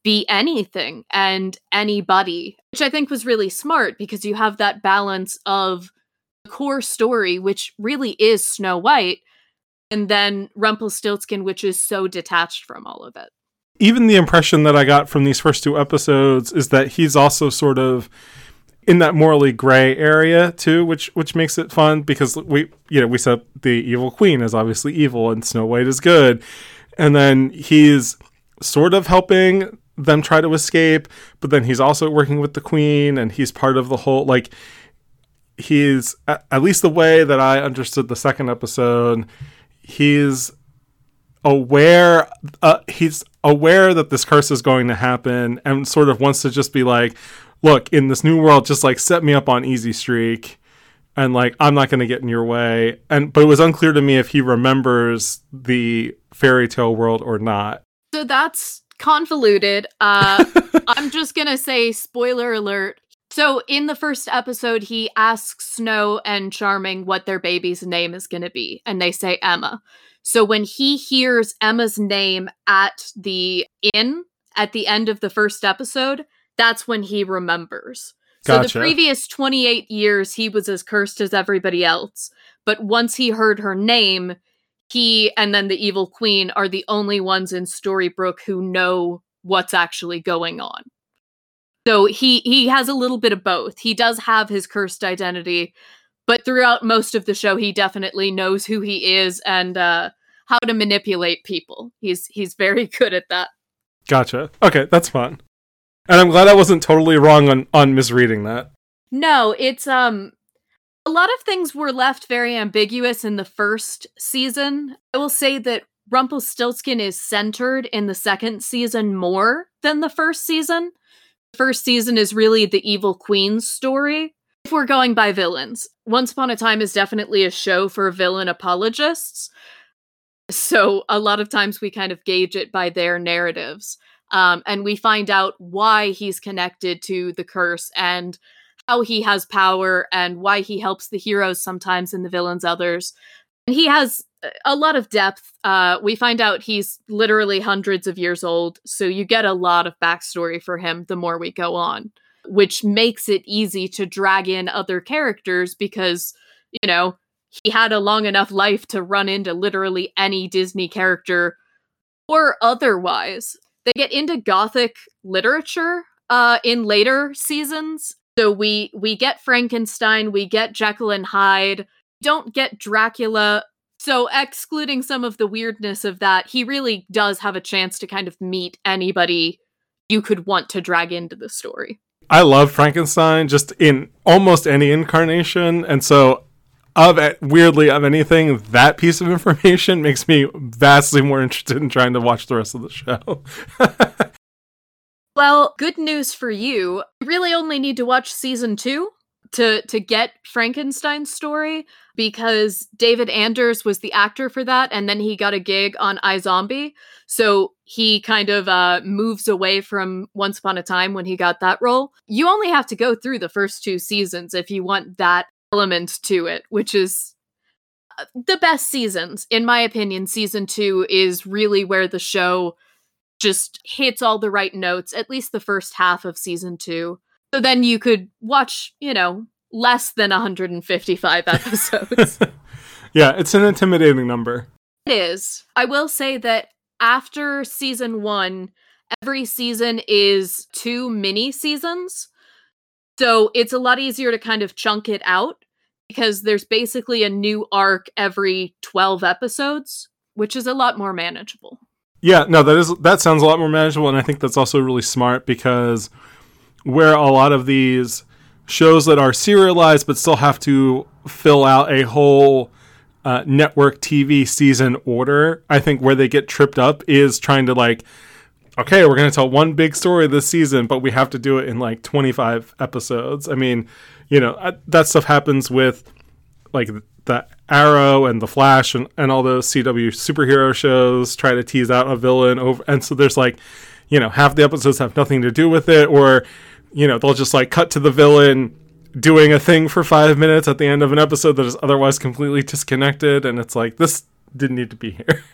be anything and anybody, which I think was really smart because you have that balance of the core story, which really is Snow White, and then Rumpelstiltskin, which is so detached from all of it. Even the impression that I got from these first two episodes is that he's also sort of in that morally gray area too, which which makes it fun because we you know we said the evil queen is obviously evil and Snow White is good, and then he's sort of helping them try to escape, but then he's also working with the queen and he's part of the whole, like, he's at, at least the way that I understood the second episode, he's aware uh, he's aware that this curse is going to happen and sort of wants to just be like, look, in this new world, just like set me up on easy streak and like, I'm not going to get in your way. And, but it was unclear to me if he remembers the fairy tale world or not. So that's convoluted. Uh, I'm just going to say spoiler alert. So in the first episode, he asks Snow and Charming what their baby's name is going to be. And they say Emma. So when he hears Emma's name at the inn at the end of the first episode, that's when he remembers. Gotcha. So the previous twenty-eight years, he was as cursed as everybody else. But once he heard her name, he and then the evil queen are the only ones in Storybrooke who know what's actually going on. So he, he has a little bit of both. He does have his cursed identity, but throughout most of the show, he definitely knows who he is and uh, how to manipulate people. He's, he's very good at that. Gotcha. Okay, that's fun. And I'm glad I wasn't totally wrong on, on misreading that. No, it's, um, a lot of things were left very ambiguous in the first season. I will say that Rumpelstiltskin is centered in the second season more than the first season. The first season is really the evil queen's story. If we're going by villains, Once Upon a Time is definitely a show for villain apologists. So a lot of times we kind of gauge it by their narratives. Um, and we find out why he's connected to the curse and how he has power and why he helps the heroes sometimes and the villains others. And he has a lot of depth. Uh, we find out he's literally hundreds of years old. So you get a lot of backstory for him the more we go on, which makes it easy to drag in other characters because, you know, he had a long enough life to run into literally any Disney character or otherwise. They get into Gothic literature uh, in later seasons. So we we get Frankenstein, we get Jekyll and Hyde, don't get Dracula. So excluding some of the weirdness of that, he really does have a chance to kind of meet anybody you could want to drag into the story. I love Frankenstein just in almost any incarnation. And so of weirdly of anything, that piece of information makes me vastly more interested in trying to watch the rest of the show. Well, good news for you. You really only need to watch season two to, to get Frankenstein's story, because David Anders was the actor for that, and then he got a gig on iZombie. So he kind of uh, moves away from Once Upon a Time when he got that role. You only have to go through the first two seasons if you want that element to it, which is the best seasons. In my opinion, season two is really where the show just hits all the right notes, at least the first half of season two. So then you could watch, you know, less than one hundred fifty-five episodes. Yeah, it's an intimidating number. It is. I will say that after season one, every season is two mini seasons. So it's a lot easier to kind of chunk it out because there's basically a new arc every twelve episodes, which is a lot more manageable. Yeah, no, that is that sounds a lot more manageable, and I think that's also really smart because where a lot of these shows that are serialized but still have to fill out a whole uh, network T V season order, I think where they get tripped up is trying to like, okay, we're going to tell one big story this season, but we have to do it in like twenty-five episodes. I mean, you know, that stuff happens with like the Arrow and the Flash and, and all those C W superhero shows try to tease out a villain over. And so there's like, you know, half the episodes have nothing to do with it, or, you know, they'll just like cut to the villain doing a thing for five minutes at the end of an episode that is otherwise completely disconnected. And it's like, this didn't need to be here.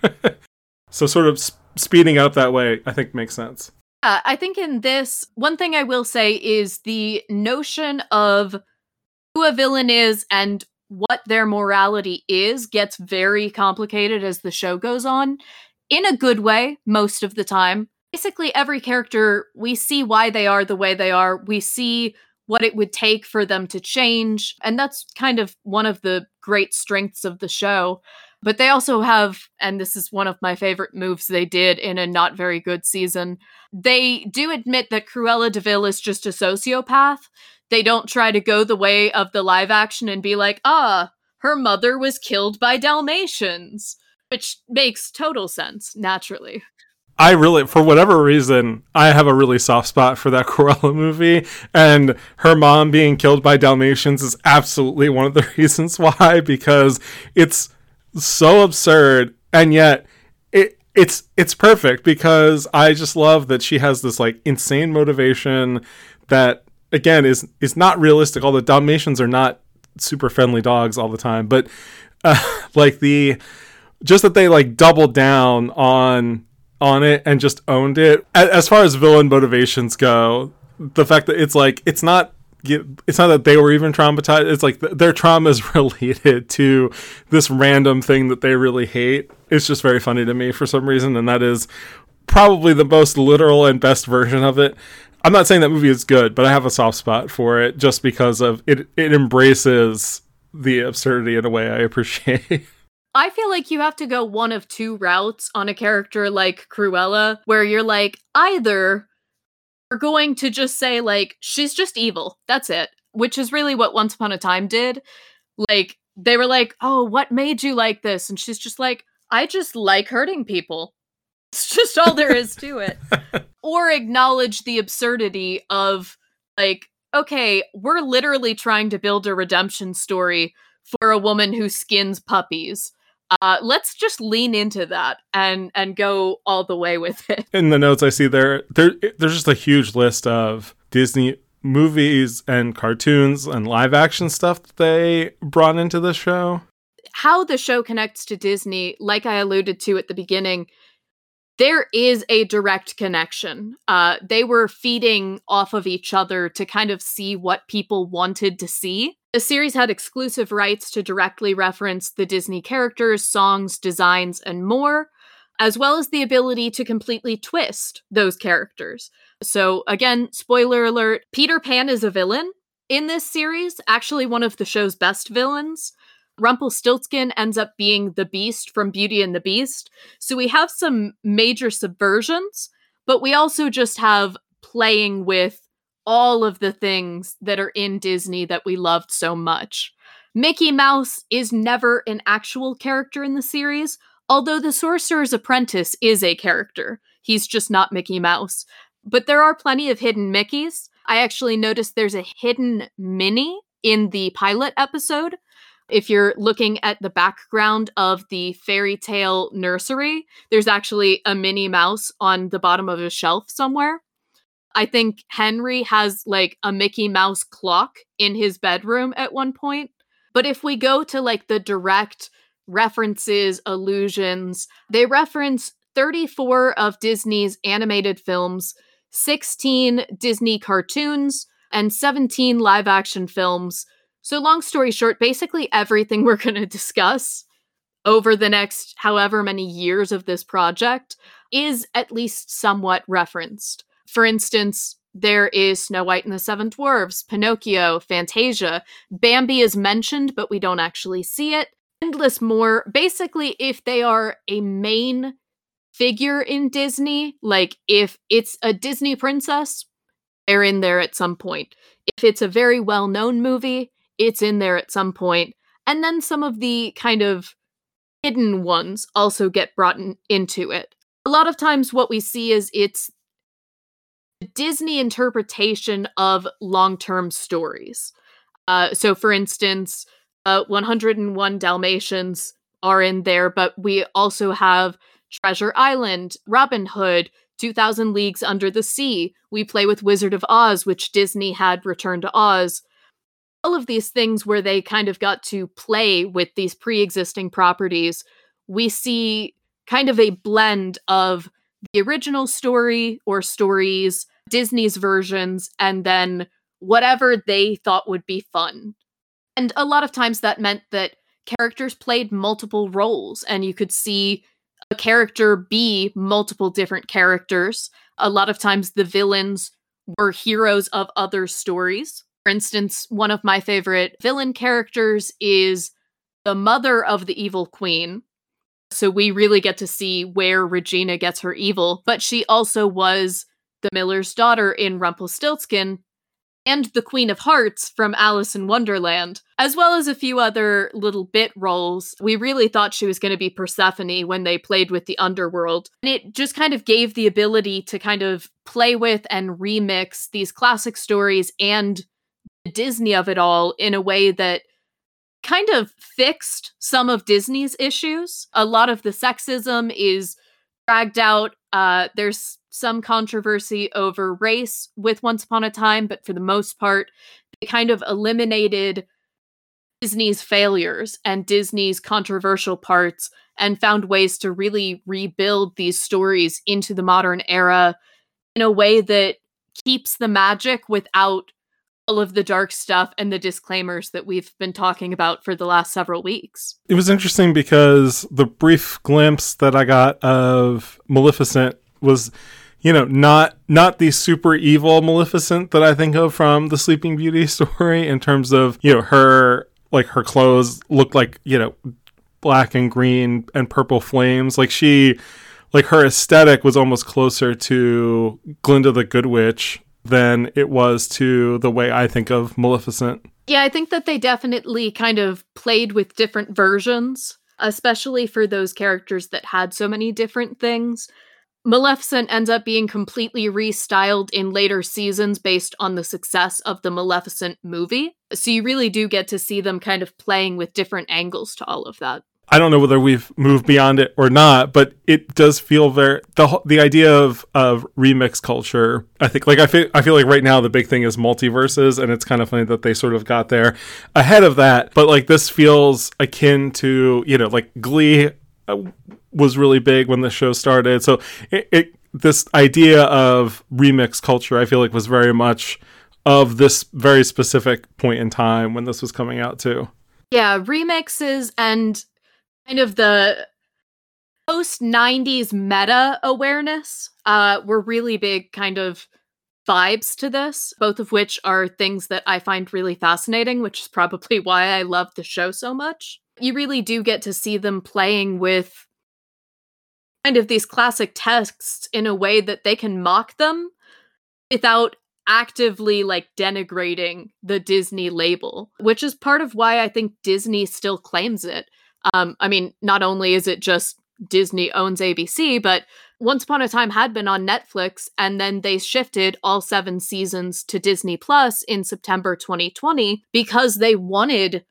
So sort of sp- speeding up that way, I think makes sense. Uh, I think in this, one thing I will say is the notion of who a villain is and what their morality is gets very complicated as the show goes on, in a good way, most of the time. Basically every character, we see why they are the way they are. We see what it would take for them to change. And that's kind of one of the great strengths of the show. But they also have, and this is one of my favorite moves they did in a not very good season, they do admit that Cruella de Vil is just a sociopath. They don't try to go the way of the live action and be like, ah, her mother was killed by Dalmatians, which makes total sense, naturally. I really, for whatever reason, I have a really soft spot for that Cruella movie, and her mom being killed by Dalmatians is absolutely one of the reasons why, because it's so absurd, and yet it it's it's perfect, because I just love that she has this like insane motivation that again is is not realistic. All the Dalmatians are not super friendly dogs all the time, but uh, like the just that they like doubled down on on it and just owned it. As far as villain motivations go, the fact that it's like it's not it's not that they were even traumatized. It's like th- their trauma is related to this random thing that they really hate. It's just very funny to me for some reason. And that is probably the most literal and best version of it. I'm not saying that movie is good, but I have a soft spot for it just because of it. It embraces the absurdity in a way I appreciate. I feel like you have to go one of two routes on a character like Cruella, where you're like, either we're going to just say, like, she's just evil. That's it. Which is really what Once Upon a Time did. Like, they were like, oh, what made you like this? And she's just like, I just like hurting people. It's just all there is to it. Or acknowledge the absurdity of, like, okay, we're literally trying to build a redemption story for a woman who skins puppies. Uh, let's just lean into that and and go all the way with it. In the notes I see there, there there's just a huge list of Disney movies and cartoons and live action stuff that they brought into the show. How the show connects to Disney, like I alluded to at the beginning, there is a direct connection. Uh, they were feeding off of each other to kind of see what people wanted to see. The series had exclusive rights to directly reference the Disney characters, songs, designs, and more, as well as the ability to completely twist those characters. So again, spoiler alert, Peter Pan is a villain in this series, actually one of the show's best villains. Rumpelstiltskin ends up being the Beast from Beauty and the Beast. So we have some major subversions, but we also just have playing with all of the things that are in Disney that we loved so much. Mickey Mouse is never an actual character in the series, although the Sorcerer's Apprentice is a character. He's just not Mickey Mouse. But there are plenty of hidden Mickeys. I actually noticed there's a hidden Minnie in the pilot episode. If you're looking at the background of the fairy tale nursery, there's actually a Minnie Mouse on the bottom of a shelf somewhere. I think Henry has like a Mickey Mouse clock in his bedroom at one point. But if we go to like the direct references, allusions, they reference thirty-four of Disney's animated films, sixteen Disney cartoons, and seventeen live action films. So long story short, basically everything we're going to discuss over the next however many years of this project is at least somewhat referenced. For instance, there is Snow White and the Seven Dwarfs, Pinocchio, Fantasia. Bambi is mentioned, but we don't actually see it. Endless more. Basically, if they are a main figure in Disney, like if it's a Disney princess, they're in there at some point. If it's a very well-known movie, it's in there at some point. And then some of the kind of hidden ones also get brought in, into it. A lot of times what we see is it's Disney interpretation of long-term stories. Uh, so for instance, uh, one hundred and one Dalmatians are in there, but we also have Treasure Island, Robin Hood, two thousand Leagues Under the Sea. We play with Wizard of Oz, which Disney had Return to Oz. All of these things where they kind of got to play with these pre-existing properties, we see kind of a blend of the original story or stories, Disney's versions, and then whatever they thought would be fun. And a lot of times that meant that characters played multiple roles, and you could see a character be multiple different characters. A lot of times the villains were heroes of other stories. For instance, one of my favorite villain characters is the mother of the evil queen. So we really get to see where Regina gets her evil. But she also was the miller's daughter in Rumpelstiltskin and the Queen of Hearts from Alice in Wonderland, as well as a few other little bit roles. We really thought she was going to be Persephone when they played with the underworld. And it just kind of gave the ability to kind of play with and remix these classic stories and the Disney of it all in a way that kind of fixed some of Disney's issues. A lot of the sexism is dragged out. Uh, there's some controversy over race with Once Upon a Time, but for the most part, they kind of eliminated Disney's failures and Disney's controversial parts and found ways to really rebuild these stories into the modern era in a way that keeps the magic without all of the dark stuff and the disclaimers that we've been talking about for the last several weeks. It was interesting because the brief glimpse that I got of Maleficent was, you know, not not the super evil Maleficent that I think of from the Sleeping Beauty story in terms of, you know, her like her clothes looked like, you know, black and green and purple flames. Like she like her aesthetic was almost closer to Glinda the Good Witch than it was to the way I think of Maleficent. Yeah, I think that they definitely kind of played with different versions. especially for those characters that had so many different things. Maleficent ends up being completely restyled in later seasons based on the success of the Maleficent movie. So you really do get to see them kind of playing with different angles to all of that. I don't know whether we've moved beyond it or not, but it does feel very, the the idea of, of remix culture. I think like I feel I feel like right now the big thing is multiverses, and it's kind of funny that they sort of got there ahead of that. But like this feels akin to, you know, like Glee was really big when the show started. So it, it this idea of remix culture, I feel like, was very much of this very specific point in time when this was coming out too. Yeah, remixes and kind of the post nineties meta awareness uh, were really big kind of vibes to this, both of which are things that I find really fascinating, which is probably why I love the show so much. You really do get to see them playing with kind of these classic texts in a way that they can mock them without actively like denigrating the Disney label, which is part of why I think Disney still claims it. Um, I mean, not only is it just Disney owns A B C, but Once Upon a Time had been on Netflix, and then they shifted all seven seasons to Disney Plus in September twenty twenty because they wanted,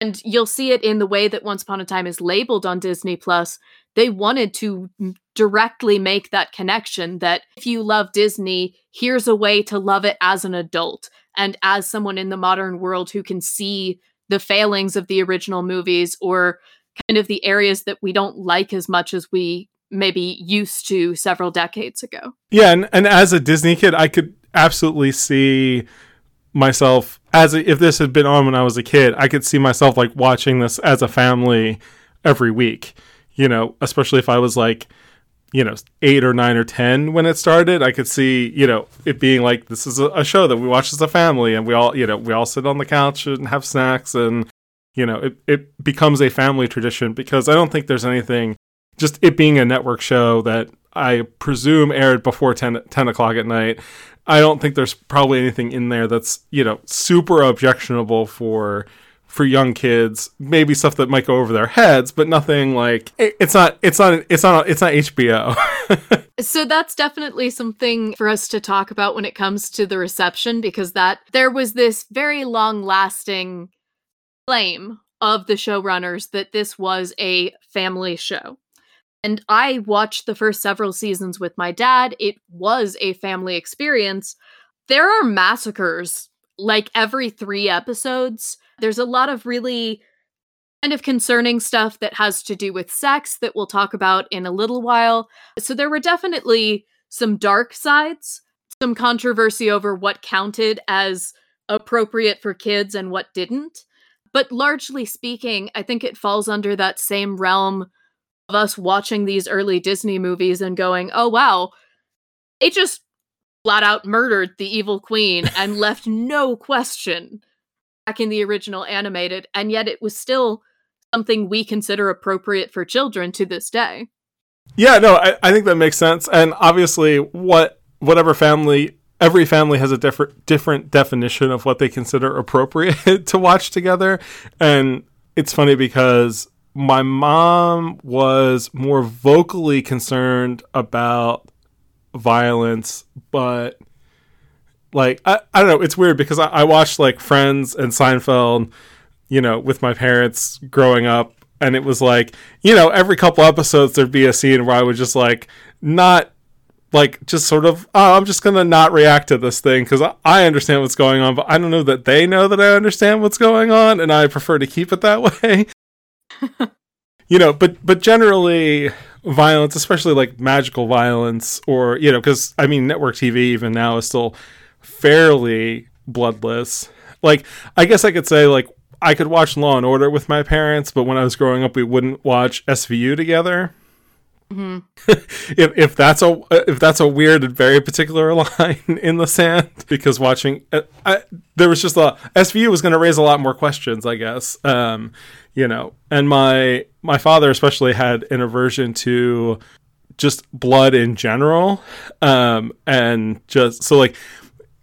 and you'll see it in the way that Once Upon a Time is labeled on Disney Plus, they wanted to directly make that connection that if you love Disney, here's a way to love it as an adult and as someone in the modern world who can see the failings of the original movies or kind of the areas that we don't like as much as we maybe used to several decades ago. Yeah, and, and as a Disney kid, I could absolutely see myself, as a, if this had been on when I was a kid, I could see myself like watching this as a family every week, you know, especially if I was like, you know, eight or nine or ten when it started. I could see, you know, it being like, this is a show that we watch as a family, and we all, you know, we all sit on the couch and have snacks, and, you know, it, it becomes a family tradition, because I don't think there's anything, just it being a network show that I presume aired before ten, ten o'clock at night, I don't think there's probably anything in there that's, you know, super objectionable for for young kids, maybe stuff that might go over their heads, but nothing like it, it's not, it's not, it's not, it's not H B O. So that's definitely something for us to talk about when it comes to the reception, because that there was this very long lasting claim of the showrunners that this was a family show. And I watched the first several seasons with my dad. It was a family experience. There are massacres like every three episodes. There's a lot of really kind of concerning stuff that has to do with sex that we'll talk about in a little while. So there were definitely some dark sides, some controversy over what counted as appropriate for kids and what didn't. But largely speaking, I think it falls under that same realm of us watching these early Disney movies and going, oh, wow, they just flat out murdered the evil queen and left no question back in the original animated, and yet it was still something we consider appropriate for children to this day. Yeah, no, I, I think that makes sense. And obviously, what whatever family, every family has a different different definition of what they consider appropriate to watch together. And it's funny because my mom was more vocally concerned about violence, but like I, I don't know, it's weird because I, I watched like Friends and Seinfeld, you know, with my parents growing up, and it was like, you know, every couple episodes there'd be a scene where I would just like not like just sort of oh, I'm just gonna not react to this thing because I, I understand what's going on, but I don't know that they know that I understand what's going on, and I prefer to keep it that way. You know, but but generally violence, especially like magical violence, or you know, because I mean network T V even now is still fairly bloodless. Like I guess I could say like I could watch Law and Order with my parents, but when I was growing up we wouldn't watch S V U together. Mm-hmm. if if that's a if that's a weird and very particular line in the sand, because watching I, I, there was just a S V U was going to raise a lot more questions, I guess. Um, you know, and my my father especially had an aversion to just blood in general, um, and just so like.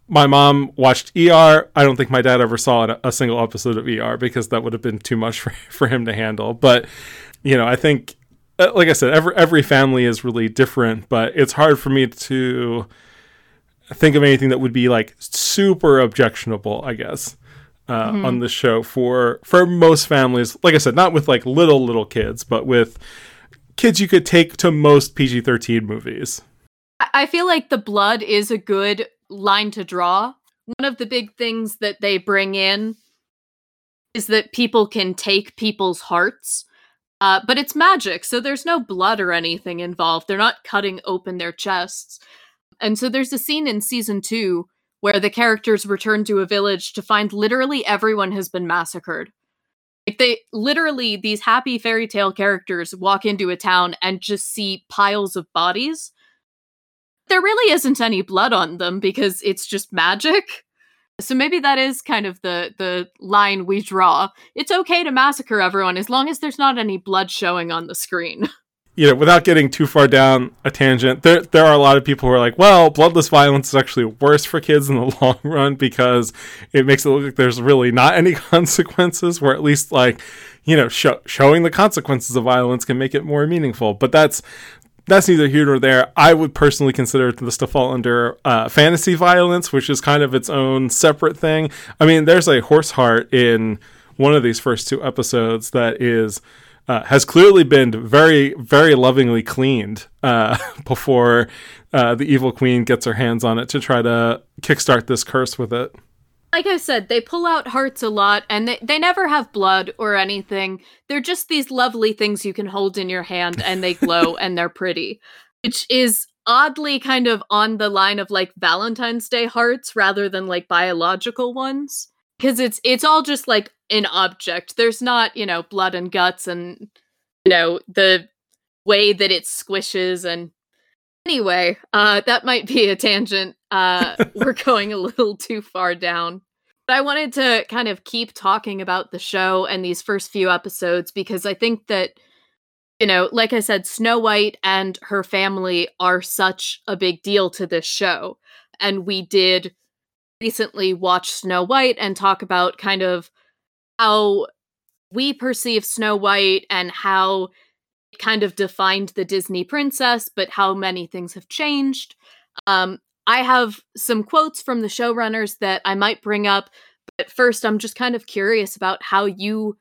My mom watched E R. I don't think my dad ever saw a single episode of E R because that would have been too much for, for him to handle. But you know, I think, like I said, every every family is really different, but it's hard for me to think of anything that would be like super objectionable, I guess, uh, mm-hmm. on the show for for most families. Like I said, not with like little little kids, but with kids you could take to most P G thirteen movies. I feel like the blood is a good line to draw. One of the big things that they bring in is that people can take people's hearts, uh, but it's magic, so there's no blood or anything involved. They're not cutting open their chests. And so there's a scene in season two where the characters return to a village to find literally everyone has been massacred. Like they literally, these happy fairy tale characters walk into a town and just see piles of bodies. There really isn't any blood on them because it's just magic. So maybe that is kind of the, the line we draw. It's okay to massacre everyone as long as there's not any blood showing on the screen. You know, without getting too far down a tangent, there there are a lot of people who are like, well, bloodless violence is actually worse for kids in the long run because it makes it look like there's really not any consequences, where at least like, you know, show, showing the consequences of violence can make it more meaningful. But that's That's neither here nor there. I would personally consider this to fall under uh, fantasy violence, which is kind of its own separate thing. I mean, there's a horse heart in one of these first two episodes that is uh, has clearly been very, very lovingly cleaned uh, before uh, the evil queen gets her hands on it to try to kickstart this curse with it. Like I said, they pull out hearts a lot, and they, they never have blood or anything. They're just these lovely things you can hold in your hand, and they glow, and they're pretty. Which is oddly kind of on the line of, like, Valentine's Day hearts rather than, like, biological ones. Because it's, it's all just, like, an object. There's not, you know, blood and guts and, you know, the way that it squishes and... Anyway, uh, that might be a tangent. Uh, we're going a little too far down. But I wanted to kind of keep talking about the show and these first few episodes because I think that, you know, like I said, Snow White and her family are such a big deal to this show. And we did recently watch Snow White and talk about kind of how we perceive Snow White and how kind of defined the Disney princess, but how many things have changed. Um, I have some quotes from the showrunners that I might bring up, but first I'm just kind of curious about how you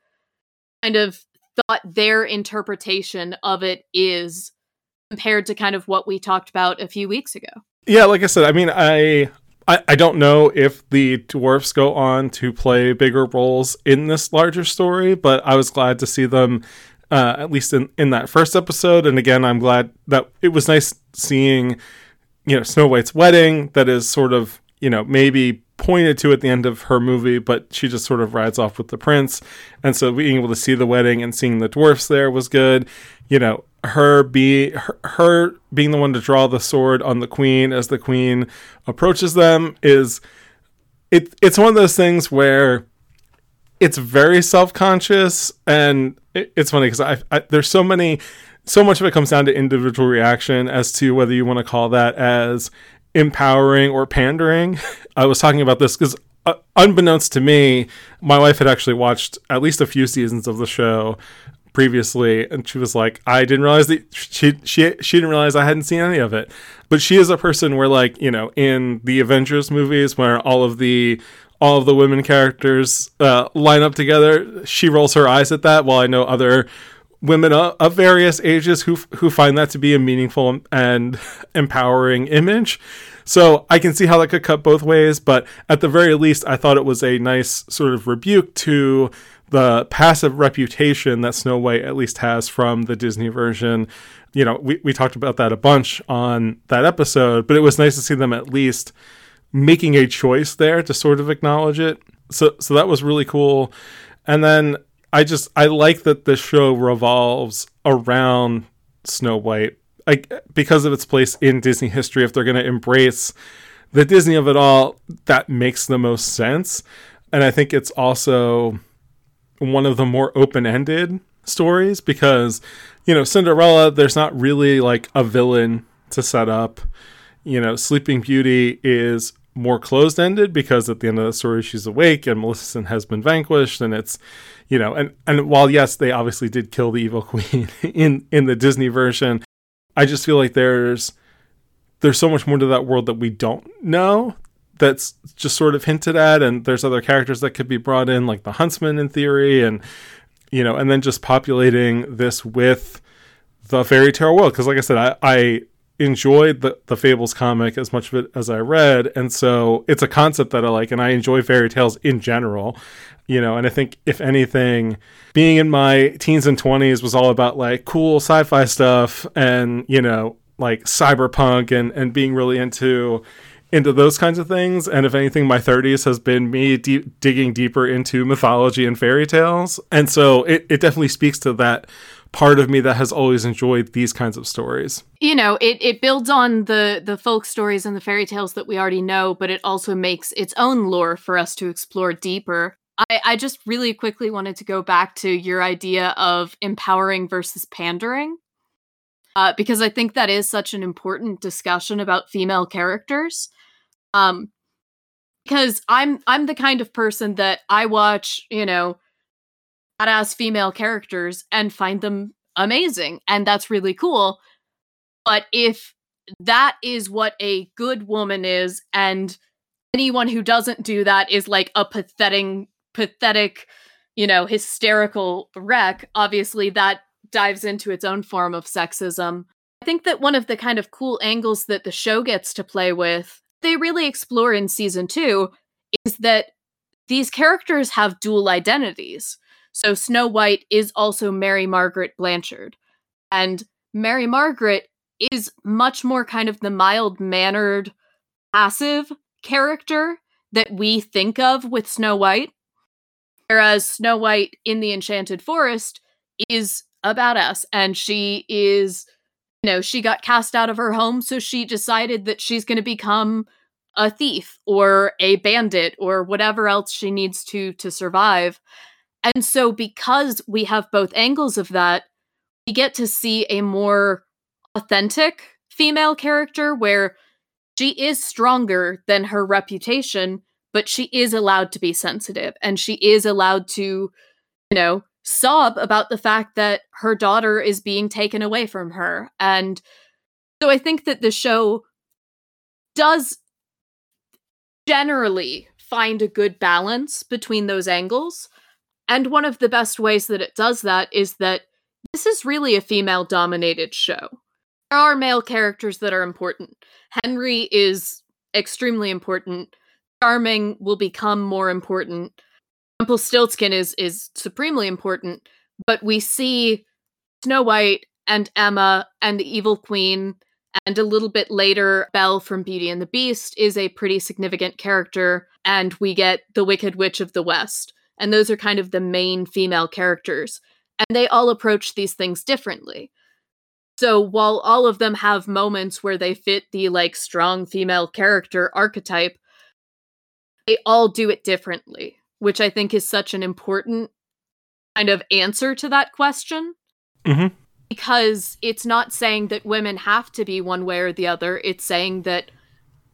kind of thought their interpretation of it is compared to kind of what we talked about a few weeks ago. Yeah, like I said, I mean, I... I, I don't know if the dwarfs go on to play bigger roles in this larger story, but I was glad to see them Uh, at least in, in that first episode. And again, I'm glad that it was nice seeing, you know, Snow White's wedding that is sort of, you know, maybe pointed to at the end of her movie, but she just sort of rides off with the prince. And so being able to see the wedding and seeing the dwarfs there was good. You know, her be her, her being the one to draw the sword on the queen as the queen approaches them is it. It's one of those things where it's very self-conscious, and it's funny because I, I, there's so many, so much of it comes down to individual reaction as to whether you want to call that as empowering or pandering. I was talking about this because uh, unbeknownst to me, my wife had actually watched at least a few seasons of the show previously. And she was like, I didn't realize that she, she, she didn't realize I hadn't seen any of it, but she is a person where, like, you know, in the Avengers movies where all of the, all of the women characters uh, line up together, she rolls her eyes at that, while I know other women of, of various ages who who find that to be a meaningful and empowering image. So I can see how that could cut both ways, but at the very least, I thought it was a nice sort of rebuke to the passive reputation that Snow White at least has from the Disney version. You know, we, we talked about that a bunch on that episode, but it was nice to see them at least making a choice there to sort of acknowledge it. So so that was really cool. And then I just, I like that this show revolves around Snow White, I, because of its place in Disney history. If they're going to embrace the Disney of it all, that makes the most sense. And I think it's also one of the more open-ended stories because, you know, Cinderella, there's not really like a villain to set up. You know, Sleeping Beauty is more closed-ended, because at the end of the story she's awake and Maleficent has been vanquished, and it's, you know, and and while yes, they obviously did kill the evil queen in in the Disney version, I just feel like there's there's so much more to that world that we don't know, that's just sort of hinted at, and there's other characters that could be brought in, like the Huntsman in theory, and you know, and then just populating this with the fairy tale world, because like I said, I, I enjoyed the, the Fables comic as much of it as I read, and so it's a concept that I like, and I enjoy fairy tales in general, you know, and I think if anything, being in my teens and twenties was all about like cool sci-fi stuff, and you know, like cyberpunk, and and being really into into those kinds of things. And if anything, my thirties has been me deep, digging deeper into mythology and fairy tales, and so it, it definitely speaks to that part of me that has always enjoyed these kinds of stories. You know, it it builds on the the folk stories and the fairy tales that we already know, but it also makes its own lore for us to explore deeper. I, I just really quickly wanted to go back to your idea of empowering versus pandering, uh, because I think that is such an important discussion about female characters. Um, because I'm I'm the kind of person that I watch, you know, badass female characters and find them amazing, and that's really cool. But if that is what a good woman is, and anyone who doesn't do that is like a pathetic, pathetic, you know, hysterical wreck, obviously that dives into its own form of sexism. I think that one of the kind of cool angles that the show gets to play with, they really explore in season two, is that these characters have dual identities. So Snow White is also Mary Margaret Blanchard, and Mary Margaret is much more kind of the mild-mannered, passive character that we think of with Snow White, whereas Snow White in the Enchanted Forest is a badass, and she is, you know, she got cast out of her home, so she decided that she's going to become a thief or a bandit or whatever else she needs to to survive. And so because we have both angles of that, we get to see a more authentic female character where she is stronger than her reputation, but she is allowed to be sensitive, and she is allowed to, you know, sob about the fact that her daughter is being taken away from her. And so I think that the show does generally find a good balance between those angles. And one of the best ways that it does that is that this is really a female-dominated show. There are male characters that are important. Henry is extremely important. Charming will become more important. Rumpelstiltskin is, is supremely important. But we see Snow White and Emma and the Evil Queen, and a little bit later, Belle from Beauty and the Beast is a pretty significant character, and we get the Wicked Witch of the West. And those are kind of the main female characters. And they all approach these things differently. So while all of them have moments where they fit the like strong female character archetype, they all do it differently, which I think is such an important kind of answer to that question. Mm-hmm. Because it's not saying that women have to be one way or the other. It's saying that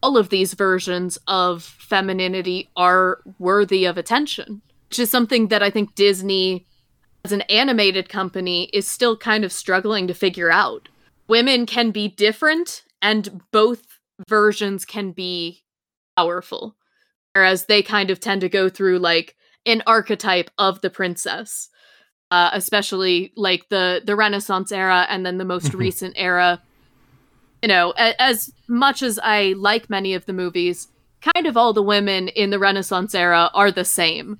all of these versions of femininity are worthy of attention, which is something that I think Disney, as an animated company, is still kind of struggling to figure out. Women can be different, and both versions can be powerful, whereas they kind of tend to go through like an archetype of the princess, uh, especially like the, the Renaissance era and then the most recent era. You know, a- as much as I like many of the movies, kind of all the women in the Renaissance era are the same.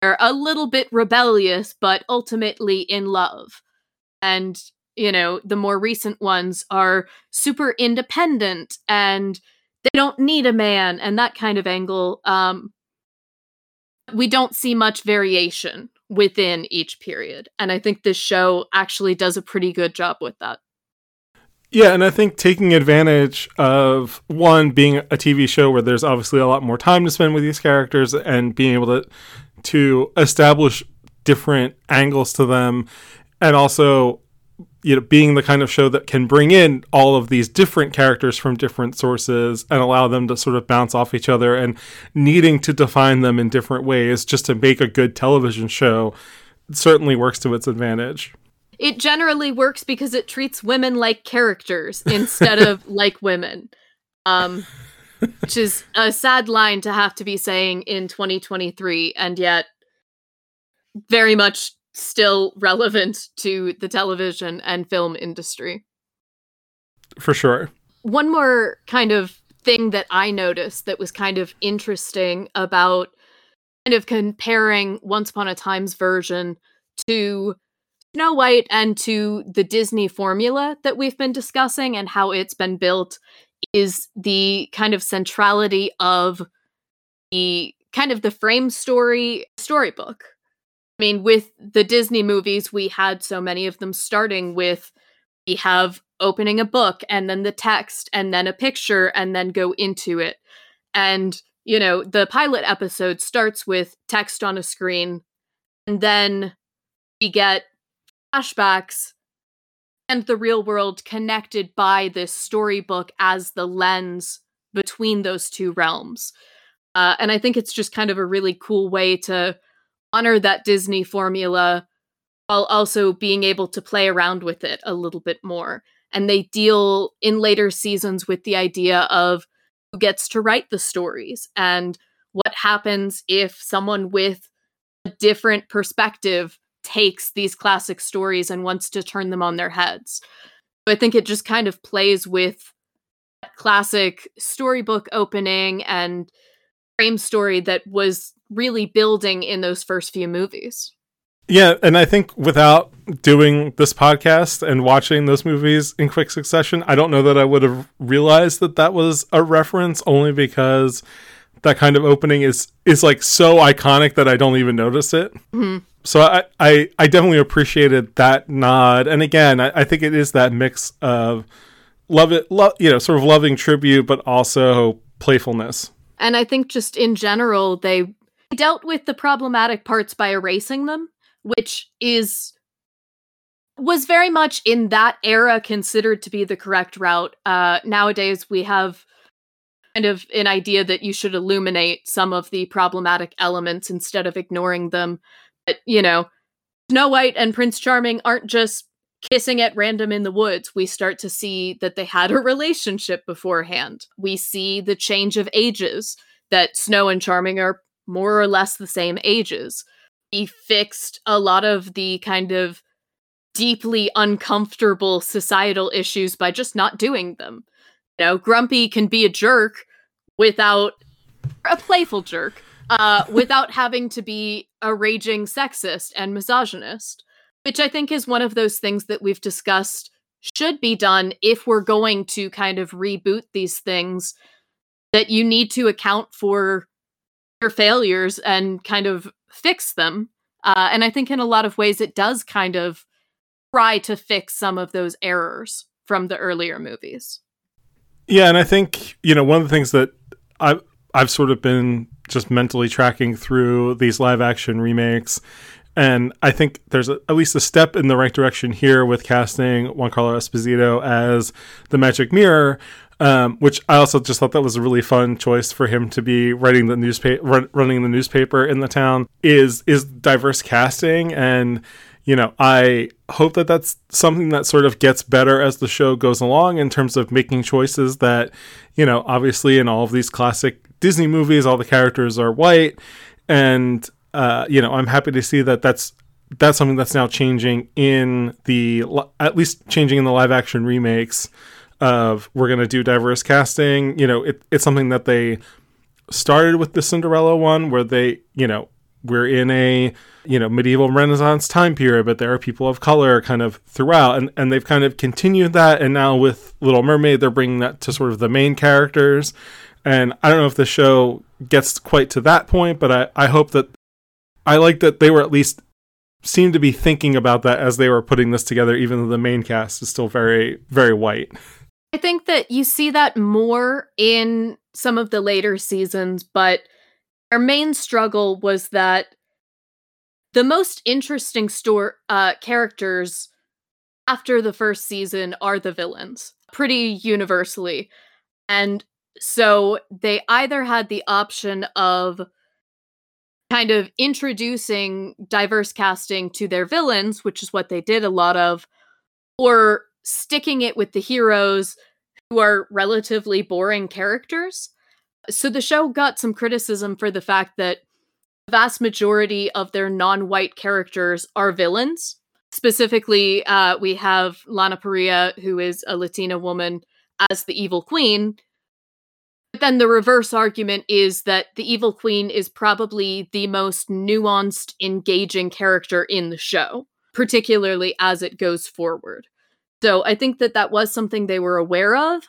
They're a little bit rebellious, but ultimately in love. And, you know, the more recent ones are super independent and they don't need a man and that kind of angle. Um, we don't see much variation within each period. And I think this show actually does a pretty good job with that. Yeah, and I think taking advantage of, one, being a T V show where there's obviously a lot more time to spend with these characters, and being able to to establish different angles to them, and also, you know, being the kind of show that can bring in all of these different characters from different sources and allow them to sort of bounce off each other and needing to define them in different ways just to make a good television show certainly works to its advantage. It generally works because it treats women like characters instead of like women, um, which is a sad line to have to be saying in twenty twenty-three, and yet very much still relevant to the television and film industry. For sure. One more kind of thing that I noticed that was kind of interesting about kind of comparing Once Upon a Time's version to Snow White and to the Disney formula that we've been discussing and how it's been built is the kind of centrality of the kind of the frame story storybook. I mean, with the Disney movies, we had so many of them starting with, we have opening a book and then the text and then a picture and then go into it. And, you know, the pilot episode starts with text on a screen and then we get flashbacks and the real world connected by this storybook as the lens between those two realms. Uh, and I think it's just kind of a really cool way to honor that Disney formula while also being able to play around with it a little bit more. And they deal in later seasons with the idea of who gets to write the stories and what happens if someone with a different perspective takes these classic stories and wants to turn them on their heads. So I think it just kind of plays with that classic storybook opening and frame story that was really building in those first few movies. Yeah, and I think without doing this podcast and watching those movies in quick succession, I don't know that I would have realized that that was a reference, only because that kind of opening is is like so iconic that I don't even notice it. Mm-hmm. So I, I I definitely appreciated that nod. And again, I, I think it is that mix of love it, lo- you know, sort of loving tribute, but also playfulness. And I think just in general, they dealt with the problematic parts by erasing them, which is was very much in that era considered to be the correct route. Uh, nowadays, we have kind of an idea that you should illuminate some of the problematic elements instead of ignoring them. But, you know, Snow White and Prince Charming aren't just kissing at random in the woods. We start to see that they had a relationship beforehand. We see the change of ages, that Snow and Charming are more or less the same ages. He fixed a lot of the kind of deeply uncomfortable societal issues by just not doing them. You know, Grumpy can be a jerk without a playful jerk, uh, without having to be a raging sexist and misogynist, which I think is one of those things that we've discussed should be done if we're going to kind of reboot these things, that you need to account for your failures and kind of fix them. Uh, and I think in a lot of ways it does kind of try to fix some of those errors from the earlier movies. Yeah, and I think, you know, one of the things that I've, I've sort of been just mentally tracking through these live action remakes, and I think there's a, at least a step in the right direction here with casting Giancarlo Esposito as the Magic Mirror, Um, which I also just thought that was a really fun choice for him to be writing the newspaper, run, running the newspaper in the town, is is diverse casting. And, you know, I hope that that's something that sort of gets better as the show goes along in terms of making choices that, you know, obviously in all of these classic Disney movies, all the characters are white. And, uh, you know, I'm happy to see that that's that's something that's now changing in the at least changing in the live action remakes. Of we're going to do diverse casting. You know, it, it's something that they started with the Cinderella one, where they, you know, we're in a, you know, medieval Renaissance time period, but there are people of color kind of throughout. And, and they've kind of continued that. And now with Little Mermaid, they're bringing that to sort of the main characters. And I don't know if the show gets quite to that point, but I, I hope that I like that they were at least seemed to be thinking about that as they were putting this together, even though the main cast is still very, very white. I think that you see that more in some of the later seasons, but our main struggle was that the most interesting store uh, characters after the first season are the villains, pretty universally. And so they either had the option of kind of introducing diverse casting to their villains, which is what they did a lot of, or sticking it with the heroes who are relatively boring characters. So the show got some criticism for the fact that the vast majority of their non-white characters are villains. Specifically, uh, we have Lana Parrilla, who is a Latina woman, as the evil queen. But then the reverse argument is that the evil queen is probably the most nuanced, engaging character in the show, particularly as it goes forward. So I think that that was something they were aware of.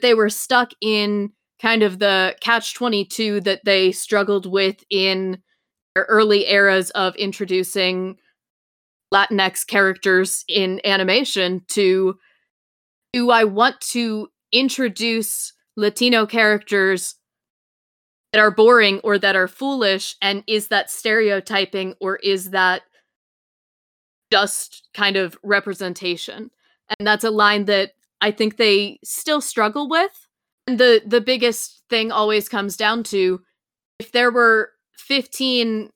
They were stuck in kind of the catch twenty-two that they struggled with in their early eras of introducing Latinx characters in animation to, do I want to introduce Latino characters that are boring or that are foolish? And is that stereotyping or is that just kind of representation? And that's a line that I think they still struggle with. And the, the biggest thing always comes down to, if there were fifteen,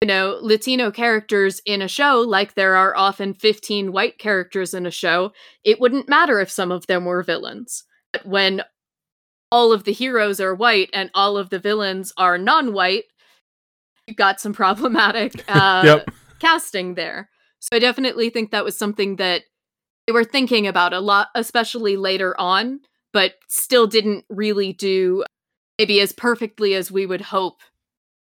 you know, Latino characters in a show, like there are often fifteen white characters in a show, it wouldn't matter if some of them were villains. But when all of the heroes are white and all of the villains are non-white, you got some problematic uh, yep. casting there. So I definitely think that was something that they were thinking about a lot, especially later on, but still didn't really do maybe as perfectly as we would hope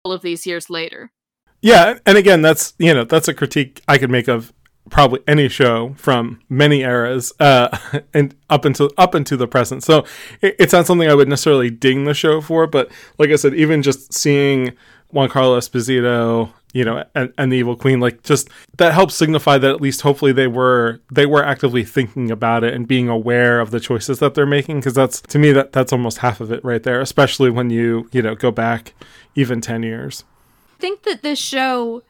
all of these years later. Yeah. And again, that's, you know, that's a critique I could make of probably any show from many eras uh, and up until up into the present. So it, it's not something I would necessarily ding the show for. But like I said, even just seeing Giancarlo Esposito, you know, and, and the Evil Queen, like, just that helps signify that at least hopefully they were they were actively thinking about it and being aware of the choices that they're making. Because that's, to me, that that's almost half of it right there, especially when you, you know, go back even ten years. I think that this show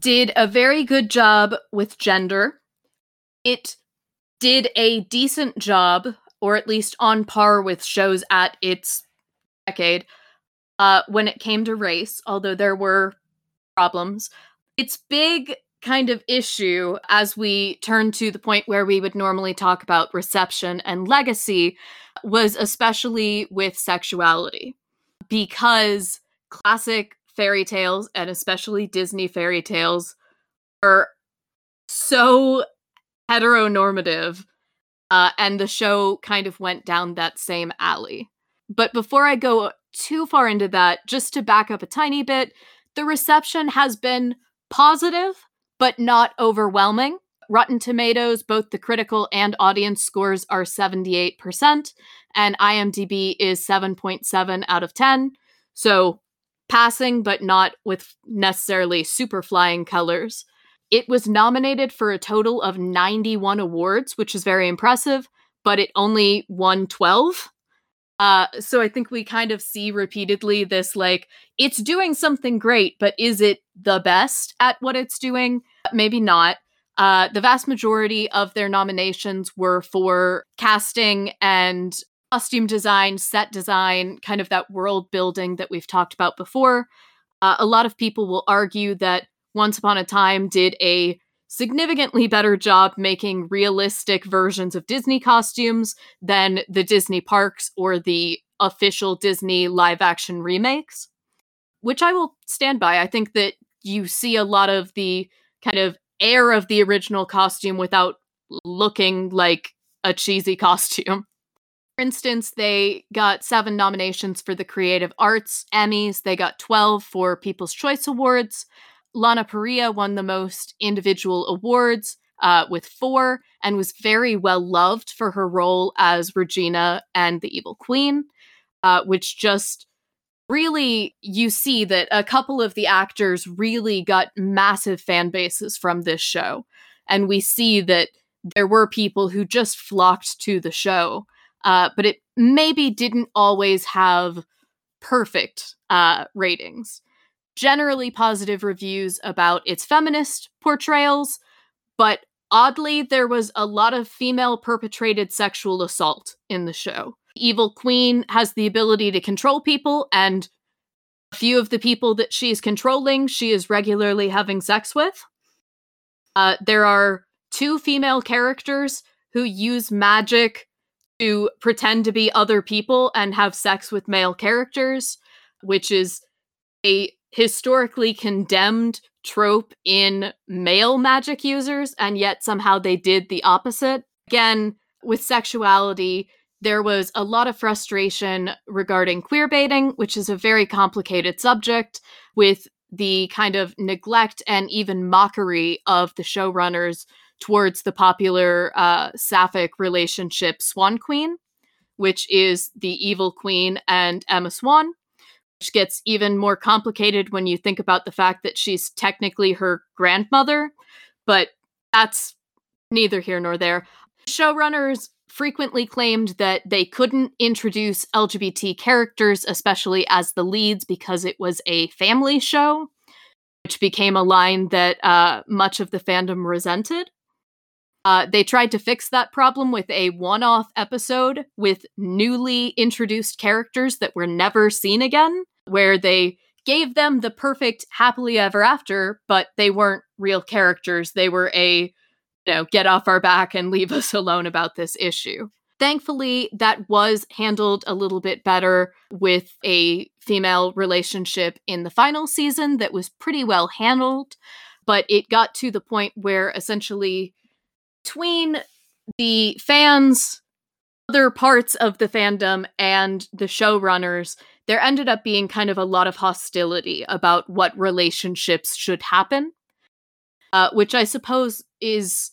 did a very good job with gender. It did a decent job, or at least on par with shows at its decade, uh, when it came to race, although there were problems. Its big kind of issue, as we turn to the point where we would normally talk about reception and legacy, was especially with sexuality. Because classic fairy tales, and especially Disney fairy tales, are so heteronormative, uh, and the show kind of went down that same alley. But before I go too far into that, just to back up a tiny bit, the reception has been positive, but not overwhelming. Rotten Tomatoes, both the critical and audience scores are seventy-eight percent, and IMDb is seven point seven out of ten. So passing, but not with necessarily super flying colors. It was nominated for a total of ninety-one awards, which is very impressive, but it only won twelve. Uh, so I think we kind of see repeatedly this, like, it's doing something great, but is it the best at what it's doing? Maybe not. Uh, the vast majority of their nominations were for casting and costume design, set design, kind of that world building that we've talked about before. Uh, a lot of people will argue that Once Upon a Time did a significantly better job making realistic versions of Disney costumes than the Disney parks or the official Disney live action remakes, which I will stand by. I think that you see a lot of the kind of air of the original costume without looking like a cheesy costume. For instance, they got seven nominations for the Creative Arts Emmys. They got twelve for People's Choice Awards. Lana Parrilla won the most individual awards uh, with four, and was very well loved for her role as Regina and the Evil Queen, uh, which just really, you see that a couple of the actors really got massive fan bases from this show. And we see that there were people who just flocked to the show. Uh, but it maybe didn't always have perfect uh, ratings. Generally positive reviews about its feminist portrayals, but Oddly, there was a lot of female-perpetrated sexual assault in the show. The evil queen has the ability to control people, and a few of the people that she is controlling, she is regularly having sex with. Uh, there are two female characters who use magic to pretend to be other people and have sex with male characters, which is a historically condemned trope in male magic users, and yet somehow they did the opposite. Again, with sexuality, there was a lot of frustration regarding queerbaiting, which is a very complicated subject, with the kind of neglect and even mockery of the showrunners towards the popular uh, sapphic relationship Swan Queen, which is the evil queen and Emma Swan, which gets even more complicated when you think about the fact that she's technically her grandmother, but that's neither here nor there. Showrunners frequently claimed that they couldn't introduce L G B T characters, especially as the leads, because it was a family show, which became a line that uh, much of the fandom resented. Uh, they tried to fix that problem with a one-off episode with newly introduced characters that were never seen again, where they gave them the perfect happily ever after, but they weren't real characters. They were a, you know, get off our back and leave us alone about this issue. Thankfully, that was handled a little bit better with a female relationship in the final season that was pretty well handled, but it got to the point where essentially between the fans, other parts of the fandom, and the showrunners, there ended up being kind of a lot of hostility about what relationships should happen, uh, which I suppose is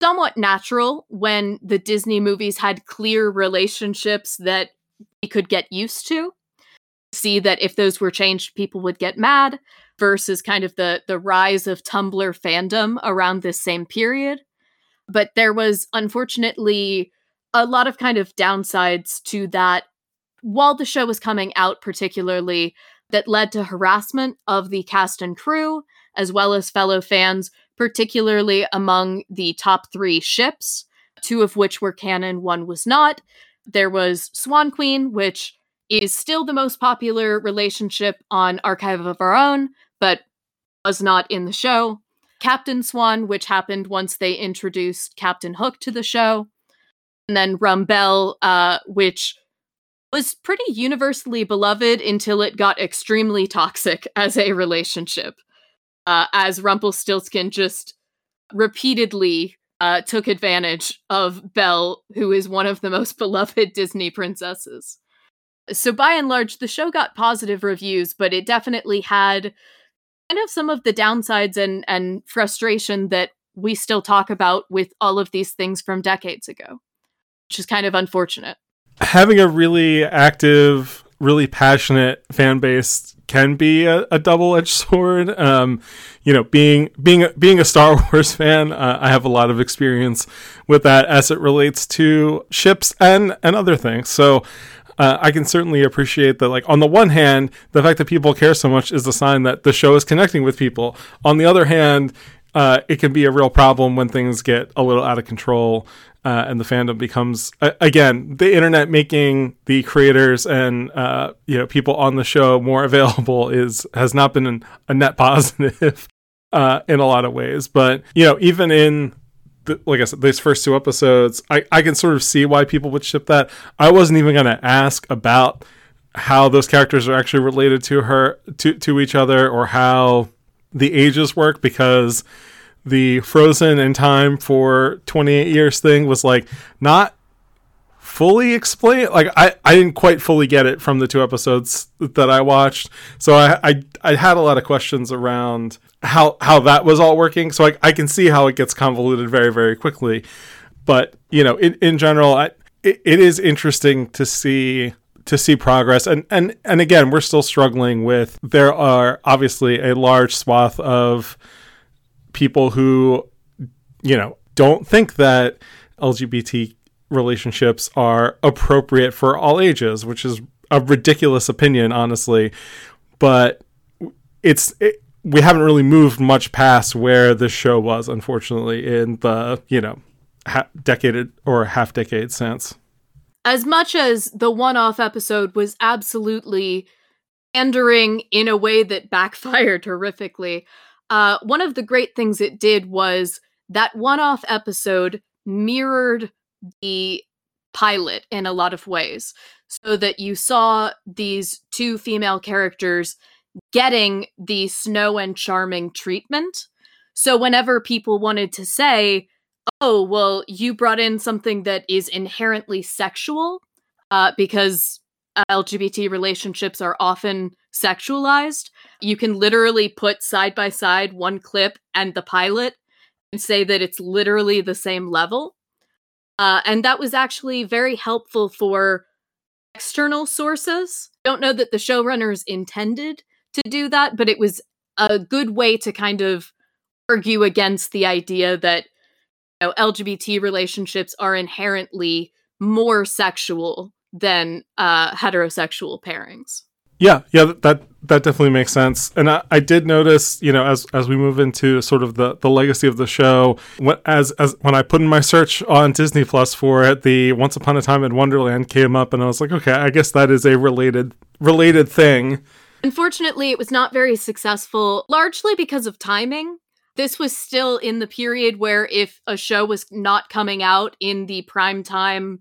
somewhat natural when the Disney movies had clear relationships that we could get used to. See that if those were changed, people would get mad, versus kind of the, the rise of Tumblr fandom around this same period. But there was, unfortunately, a lot of kind of downsides to that while the show was coming out, particularly, that led to harassment of the cast and crew, as well as fellow fans, particularly among the top three ships, two of which were canon, one was not. There was Swan Queen, which is still the most popular relationship on Archive of Our Own, but was not in the show. Captain Swan, which happened once they introduced Captain Hook to the show. And then Rumbel, uh, which was pretty universally beloved until it got extremely toxic as a relationship, uh, as Rumpelstiltskin just repeatedly uh, took advantage of Belle, who is one of the most beloved Disney princesses. So by and large, the show got positive reviews, but it definitely had kind of some of the downsides and, and frustration that we still talk about with all of these things from decades ago, which is kind of unfortunate. Having a really active, really passionate fan base can be a, a double-edged sword. Um, you know, being being being a Star Wars fan, uh, I have a lot of experience with that as it relates to ships and and other things. So Uh, I can certainly appreciate that, like, on the one hand, the fact that people care so much is a sign that the show is connecting with people. On the other hand, uh, it can be a real problem when things get a little out of control uh, and the fandom becomes, uh, again, the internet making the creators and, uh, you know, people on the show more available is has not been an, a net positive uh, in a lot of ways. But, you know, even in... like I said, these first two episodes, I, I can sort of see why people would ship that. I wasn't even going to ask about how those characters are actually related to her, to, to each other, or how the ages work, because the frozen in time for twenty-eight years thing was like not fully explained. Like I, I didn't quite fully get it from the two episodes that I watched. So I, I, I had a lot of questions around how how that was all working. So I, I can see how it gets convoluted very, very quickly. But, you know, in, in general, I, it, it is interesting to see to see progress. And, and, and again, we're still struggling with, there are obviously a large swath of people who, you know, don't think that L G B T relationships are appropriate for all ages, which is a ridiculous opinion, honestly. But it's... It, we haven't really moved much past where this show was, unfortunately, in the, you know, ha- decade or half decade since. As much as the one-off episode was absolutely pandering in a way that backfired horrifically, uh, one of the great things it did was that one-off episode mirrored the pilot in a lot of ways, so that you saw these two female characters getting the Snow and Charming treatment. So whenever people wanted to say, oh, well, you brought in something that is inherently sexual, uh, because uh, L G B T relationships are often sexualized, you can literally put side by side one clip and the pilot and say that it's literally the same level. Uh, and that was actually very helpful for external sources. Don't know that the showrunners intended to do that, but it was a good way to kind of argue against the idea that, you know, L G B T relationships are inherently more sexual than uh, heterosexual pairings. Yeah, yeah, that that definitely makes sense. And I, I did notice, you know, as as we move into sort of the, the legacy of the show, when, as as when I put in my search on Disney Plus for it, the Once Upon a Time in Wonderland came up, and I was like, okay, I guess that is a related related thing. Unfortunately, it was not very successful, largely because of timing. This was still in the period where if a show was not coming out in the prime time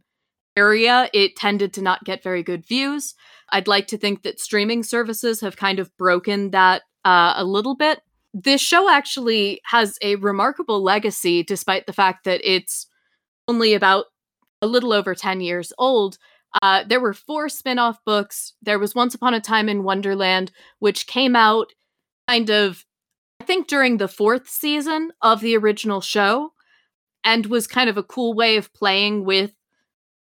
area, it tended to not get very good views. I'd like to think that streaming services have kind of broken that uh, a little bit. This show actually has a remarkable legacy, despite the fact that it's only about a little over ten years old. Uh, there were four spin-off books. There was Once Upon a Time in Wonderland, which came out kind of, I think, during the fourth season of the original show, and was kind of a cool way of playing with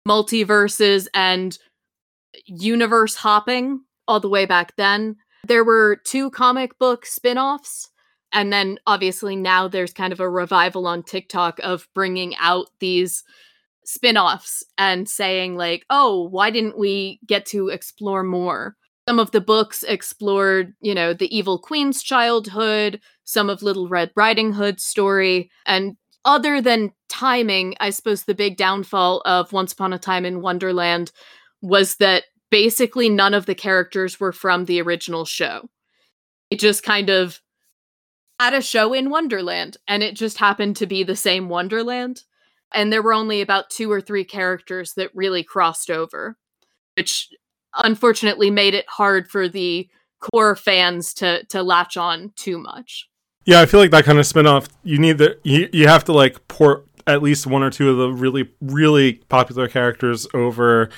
multiverses and universe hopping all the way back then. There were two comic book spin-offs, and then obviously now there's kind of a revival on TikTok of bringing out these spin-offs and saying like, oh, why didn't we get to explore more? Some of the books explored, you know, the evil queen's childhood, some of Little Red Riding Hood's story, and other than timing, I suppose the big downfall of Once Upon a Time in Wonderland was that basically none of the characters were from the original show. It just kind of had a show in Wonderland, and it just happened to be the same Wonderland. And there were only about two or three characters that really crossed over, which unfortunately made it hard for the core fans to to latch on too much. Yeah, I feel like that kind of spinoff, you need the you, you have to like port at least one or two of the really, really popular characters over,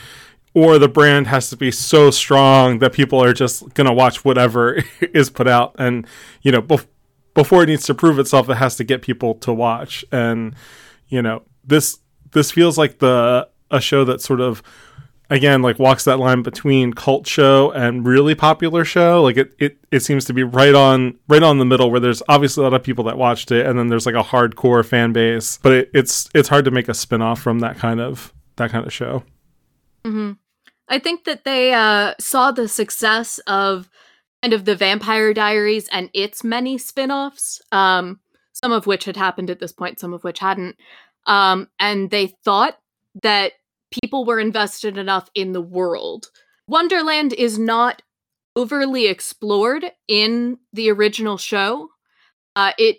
or the brand has to be so strong that people are just going to watch whatever is put out. And, you know, bef- before it needs to prove itself, it has to get people to watch. And, you know, this this feels like the a show that sort of, again, like walks that line between cult show and really popular show. Like it, it, it seems to be right on right on the middle, where there's obviously a lot of people that watched it, and then there's like a hardcore fan base. But it, it's it's hard to make a spinoff from that kind of that kind of show. Mm-hmm. I think that they uh, saw the success of kind of the Vampire Diaries and its many spinoffs, um, some of which had happened at this point, some of which hadn't, um, and they thought that people were invested enough in the world. Wonderland is not overly explored in the original show. Uh, it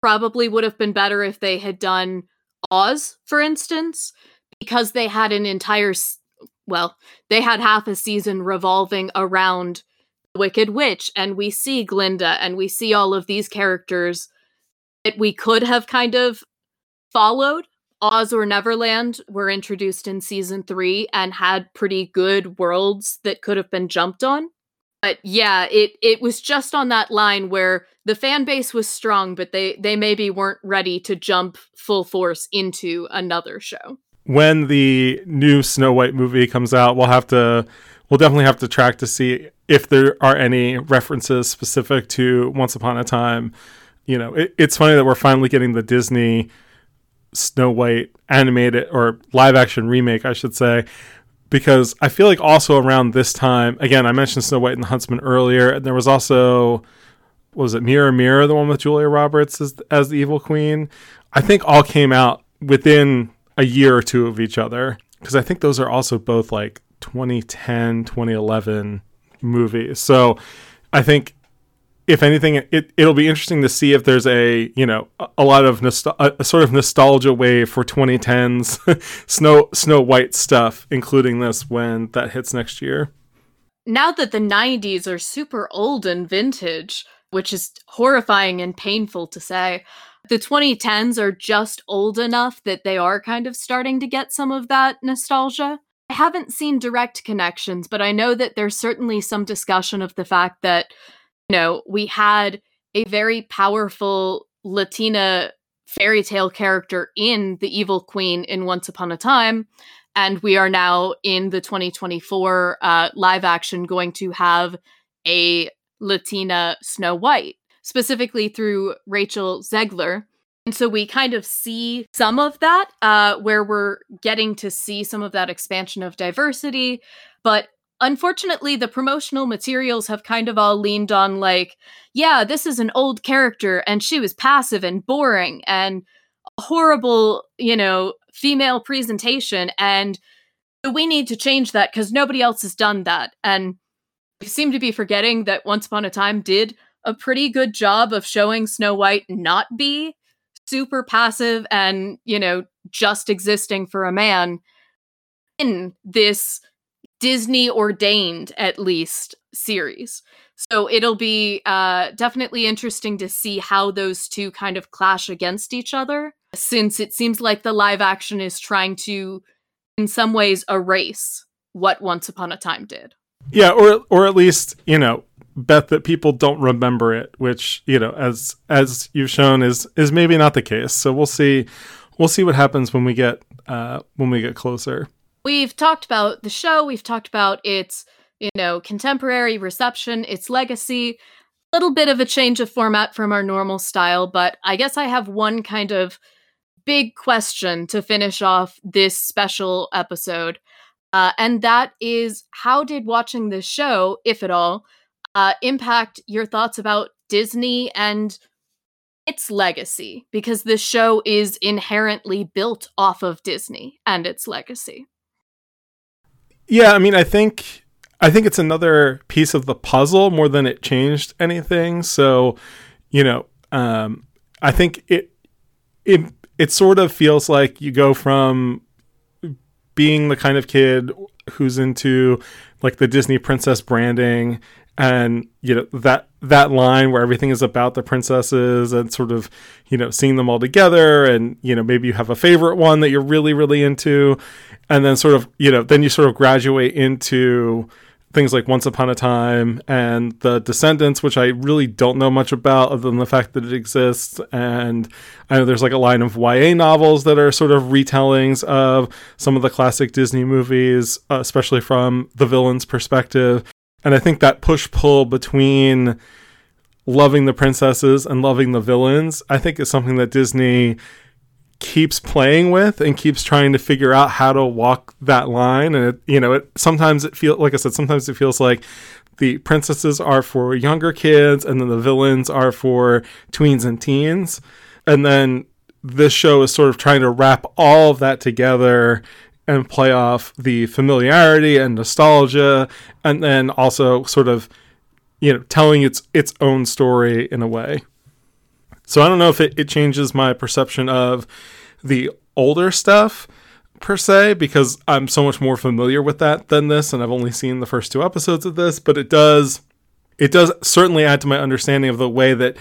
probably would have been better if they had done Oz, for instance, because they had an entire, well, they had half a season revolving around the Wicked Witch, and we see Glinda, and we see all of these characters that we could have kind of followed. Oz or Neverland were introduced in season three and had pretty good worlds that could have been jumped on. But yeah, it, it was just on that line where the fan base was strong, but they, they maybe weren't ready to jump full force into another show. When the new Snow White movie comes out, we'll have to, we'll definitely have to track to see if there are any references specific to Once Upon a Time. You know, it, it's funny that we're finally getting the Disney Snow White animated or live action remake, I should say, because I feel like also around this time, again, I mentioned Snow White and the Huntsman earlier, and there was also was it Mirror Mirror, the one with Julia Roberts as, as the evil queen, I think all came out within a year or two of each other, because I think those are also both like twenty ten, twenty eleven movies. So I think if anything, it, it'll be interesting to see if there's a, you know, a, a lot of nostal- a, a sort of nostalgia wave for twenty tens Snow Snow White stuff, including this, when that hits next year. Now that the nineties are super old and vintage, which is horrifying and painful to say, the twenty tens are just old enough that they are kind of starting to get some of that nostalgia. I haven't seen direct connections, but I know that there's certainly some discussion of the fact that, you know, we had a very powerful Latina fairy tale character in The Evil Queen in Once Upon a Time, and we are now in the twenty twenty-four uh, live action going to have a Latina Snow White, specifically through Rachel Zegler. And so we kind of see some of that, uh, where we're getting to see some of that expansion of diversity. But unfortunately, the promotional materials have kind of all leaned on like, yeah, this is an old character and she was passive and boring and a horrible, you know, female presentation. And we need to change that because nobody else has done that. And we seem to be forgetting that Once Upon a Time did a pretty good job of showing Snow White not be super passive and, you know, just existing for a man in this Disney ordained, at least, series. So it'll be uh, definitely interesting to see how those two kind of clash against each other, since it seems like the live action is trying to, in some ways, erase what Once Upon a Time did. Yeah, or or at least, you know, bet that people don't remember it, which, you know, as as you've shown is is maybe not the case. So we'll see we'll see what happens when we get uh when we get closer. We've talked about the show, we've talked about its, you know, contemporary reception, its legacy, a little bit of a change of format from our normal style, but I guess I have one kind of big question to finish off this special episode. Uh, and that is, how did watching this show, if at all, Uh, impact your thoughts about Disney and its legacy, because this show is inherently built off of Disney and its legacy. Yeah, I mean, I think I think it's another piece of the puzzle more than it changed anything. So, you know, um, I think it it it sort of feels like you go from being the kind of kid who's into like the Disney princess branding. And, you know, that that line where everything is about the princesses and sort of, you know, seeing them all together. And, you know, maybe you have a favorite one that you're really, really into. And then sort of, you know, then you sort of graduate into things like Once Upon a Time and the Descendants, which I really don't know much about other than the fact that it exists. And I know there's like a line of Y A novels that are sort of retellings of some of the classic Disney movies, uh, especially from the villain's perspective. And I think that push-pull between loving the princesses and loving the villains, I think is something that Disney keeps playing with and keeps trying to figure out how to walk that line. And, it, you know, it sometimes it feels, like I said, sometimes it feels like the princesses are for younger kids and then the villains are for tweens and teens. And then this show is sort of trying to wrap all of that together and play off the familiarity and nostalgia, and then also sort of, you know, telling its its own story in a way. So I don't know if it, it changes my perception of the older stuff per se, because I'm so much more familiar with that than this, and I've only seen the first two episodes of this, but it does it does certainly add to my understanding of the way that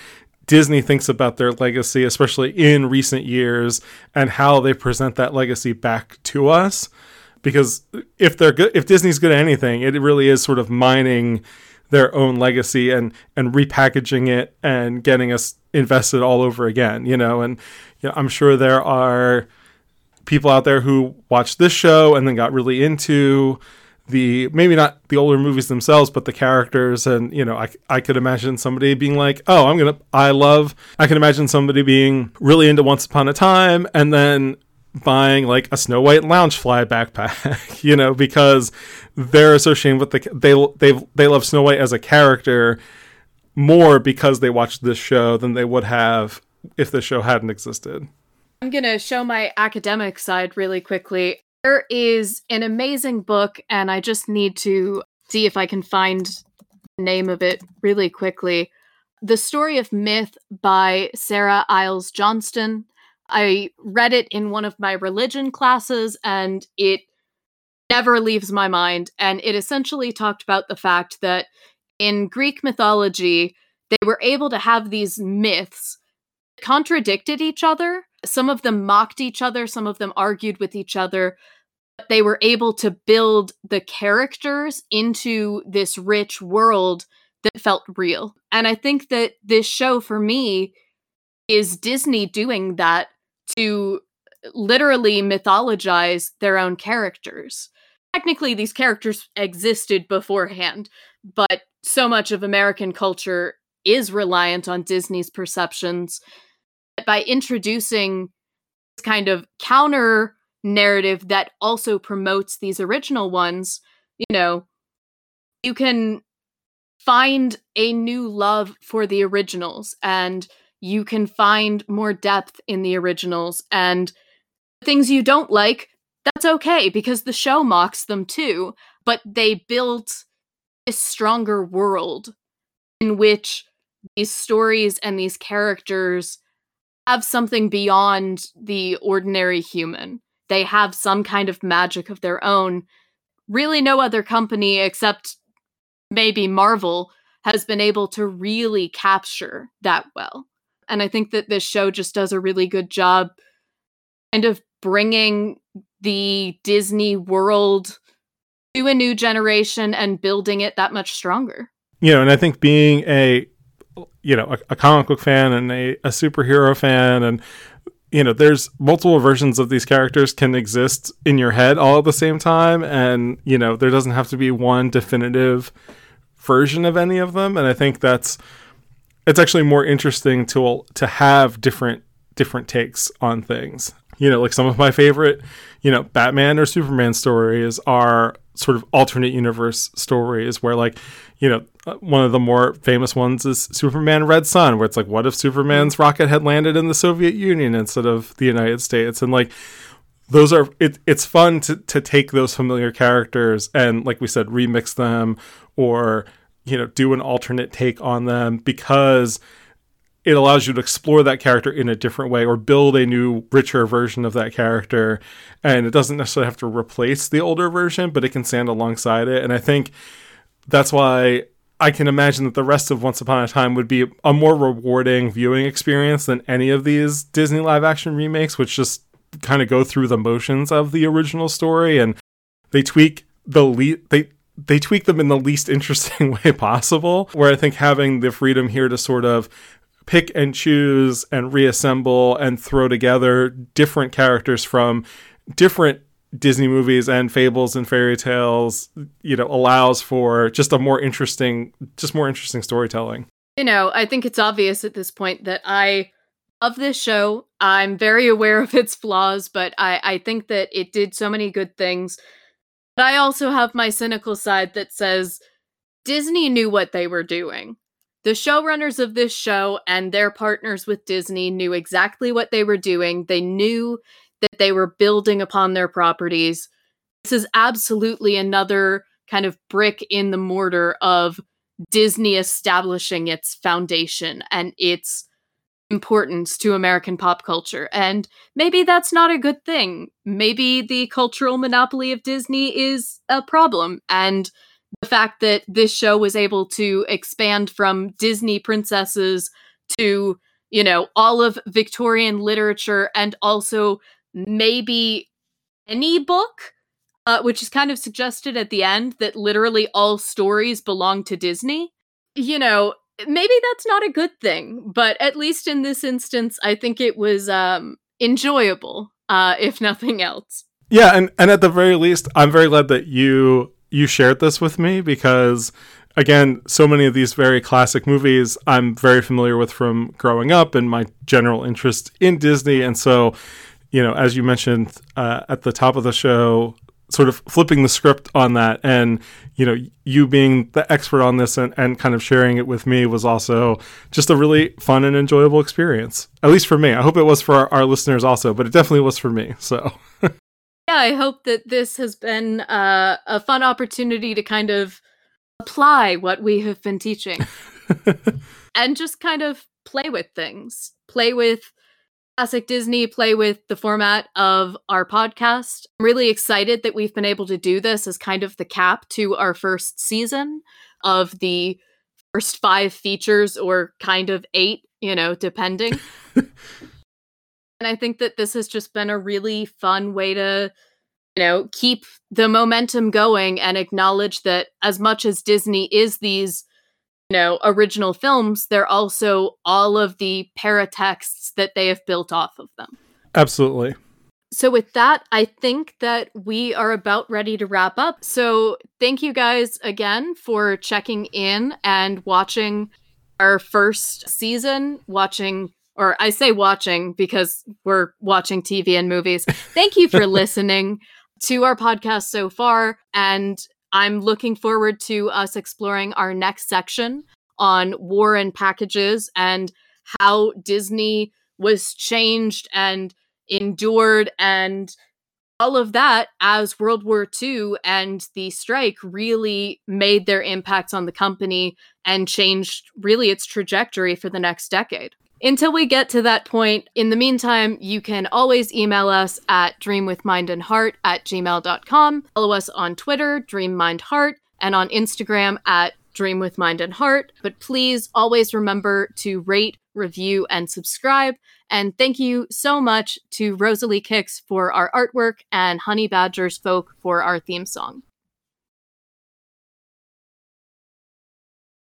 Disney thinks about their legacy, especially in recent years, and how they present that legacy back to us. Because if they're good, if Disney's good at anything, it really is sort of mining their own legacy and and repackaging it and getting us invested all over again, you know. And you know, I'm sure there are people out there who watched this show and then got really into the, maybe not the older movies themselves, but the characters. And, you know, I, I could imagine somebody being like, oh, I'm going to, I love, I can imagine somebody being really into Once Upon a Time and then buying like a Snow White Loungefly backpack, you know, because they're associating with the, they, they, they love Snow White as a character more because they watched this show than they would have if this show hadn't existed. I'm going to show my academic side really quickly. There is an amazing book, and I just need to see if I can find the name of it really quickly. The Story of Myth by Sarah Isles Johnston. I read it in one of my religion classes, and it never leaves my mind. And it essentially talked about the fact that in Greek mythology, they were able to have these myths that contradicted each other. Some of them mocked each other, some of them argued with each other, but they were able to build the characters into this rich world that felt real. And I think that this show, for me, is Disney doing that to literally mythologize their own characters. Technically, these characters existed beforehand, but so much of American culture is reliant on Disney's perceptions. By introducing this kind of counter narrative that also promotes these original ones, you know, you can find a new love for the originals, and you can find more depth in the originals, and things you don't like, that's okay, because the show mocks them too, but they built a stronger world in which these stories and these characters have something beyond the ordinary human. They have some kind of magic of their own. Really no other company except maybe Marvel has been able to really capture that well. And I think that this show just does a really good job kind of bringing the Disney world to a new generation and building it that much stronger. You know, and I think being a, you know, a, a comic book fan and a, a superhero fan, and, you know, there's multiple versions of these characters can exist in your head all at the same time. And, you know, there doesn't have to be one definitive version of any of them. And I think that's, it's actually more interesting to to have different different takes on things. You know, like some of my favorite, you know, Batman or Superman stories are sort of alternate universe stories where, like, you know, one of the more famous ones is Superman Red Son, where it's like, what if Superman's rocket had landed in the Soviet Union instead of the United States? And, like, those are, it, it's fun to, to take those familiar characters and, like we said, remix them or, you know, do an alternate take on them, because it allows you to explore that character in a different way or build a new, richer version of that character. And it doesn't necessarily have to replace the older version, but it can stand alongside it. And I think that's why I can imagine that the rest of Once Upon a Time would be a more rewarding viewing experience than any of these Disney live action remakes, which just kind of go through the motions of the original story. And they tweak the lead. They, They tweak them in the least interesting way possible, where I think having the freedom here to sort of pick and choose and reassemble and throw together different characters from different Disney movies and fables and fairy tales, you know, allows for just a more interesting, just more interesting storytelling. You know, I think it's obvious at this point that I love this show. I'm very aware of its flaws, but I, I think that it did so many good things. But I also have my cynical side that says Disney knew what they were doing. The showrunners of this show and their partners with Disney knew exactly what they were doing. They knew that they were building upon their properties. This is absolutely another kind of brick in the mortar of Disney establishing its foundation and its importance to American pop culture. And maybe that's not a good thing. Maybe the cultural monopoly of Disney is a problem. And the fact that this show was able to expand from Disney princesses to, you know, all of Victorian literature and also maybe any book, uh, which is kind of suggested at the end that literally all stories belong to Disney, you know, maybe that's not a good thing, but at least in this instance, I think it was um, enjoyable, uh, if nothing else. Yeah, and, and at the very least, I'm very glad that you you shared this with me, because, again, so many of these very classic movies I'm very familiar with from growing up and my general interest in Disney. And so, you know, as you mentioned uh, at the top of the show, sort of flipping the script on that, and you know, you being the expert on this and, and kind of sharing it with me was also just a really fun and enjoyable experience, at least for me. I hope it was for our, our listeners also, but it definitely was for me. So yeah, I hope that this has been uh, a fun opportunity to kind of apply what we have been teaching and just kind of play with things, play with classic Disney, play with the format of our podcast. I'm really excited that we've been able to do this as kind of the cap to our first season of the first five features, or kind of eight, you know, depending. And I think that this has just been a really fun way to, you know, keep the momentum going and acknowledge that as much as Disney is these, you know, original films, they're also all of the paratexts that they have built off of them. Absolutely. So with that, I think that we are about ready to wrap up. So thank you guys again for checking in and watching our first season, watching, or I say watching because we're watching T V and movies. Thank you for listening to our podcast so far, and I'm looking forward to us exploring our next section on war and packages and how Disney was changed and endured and all of that as World War Two and the strike really made their impacts on the company and changed really its trajectory for the next decade. Until we get to that point, in the meantime, you can always email us at dreamwithmindandheart at gmail dot com. Follow us on Twitter, dreammindheart, and on Instagram at dreamwithmindandheart. But please always remember to rate, review, and subscribe. And thank you so much to Rosalie Kicks for our artwork and Honey Badger's Folk for our theme song.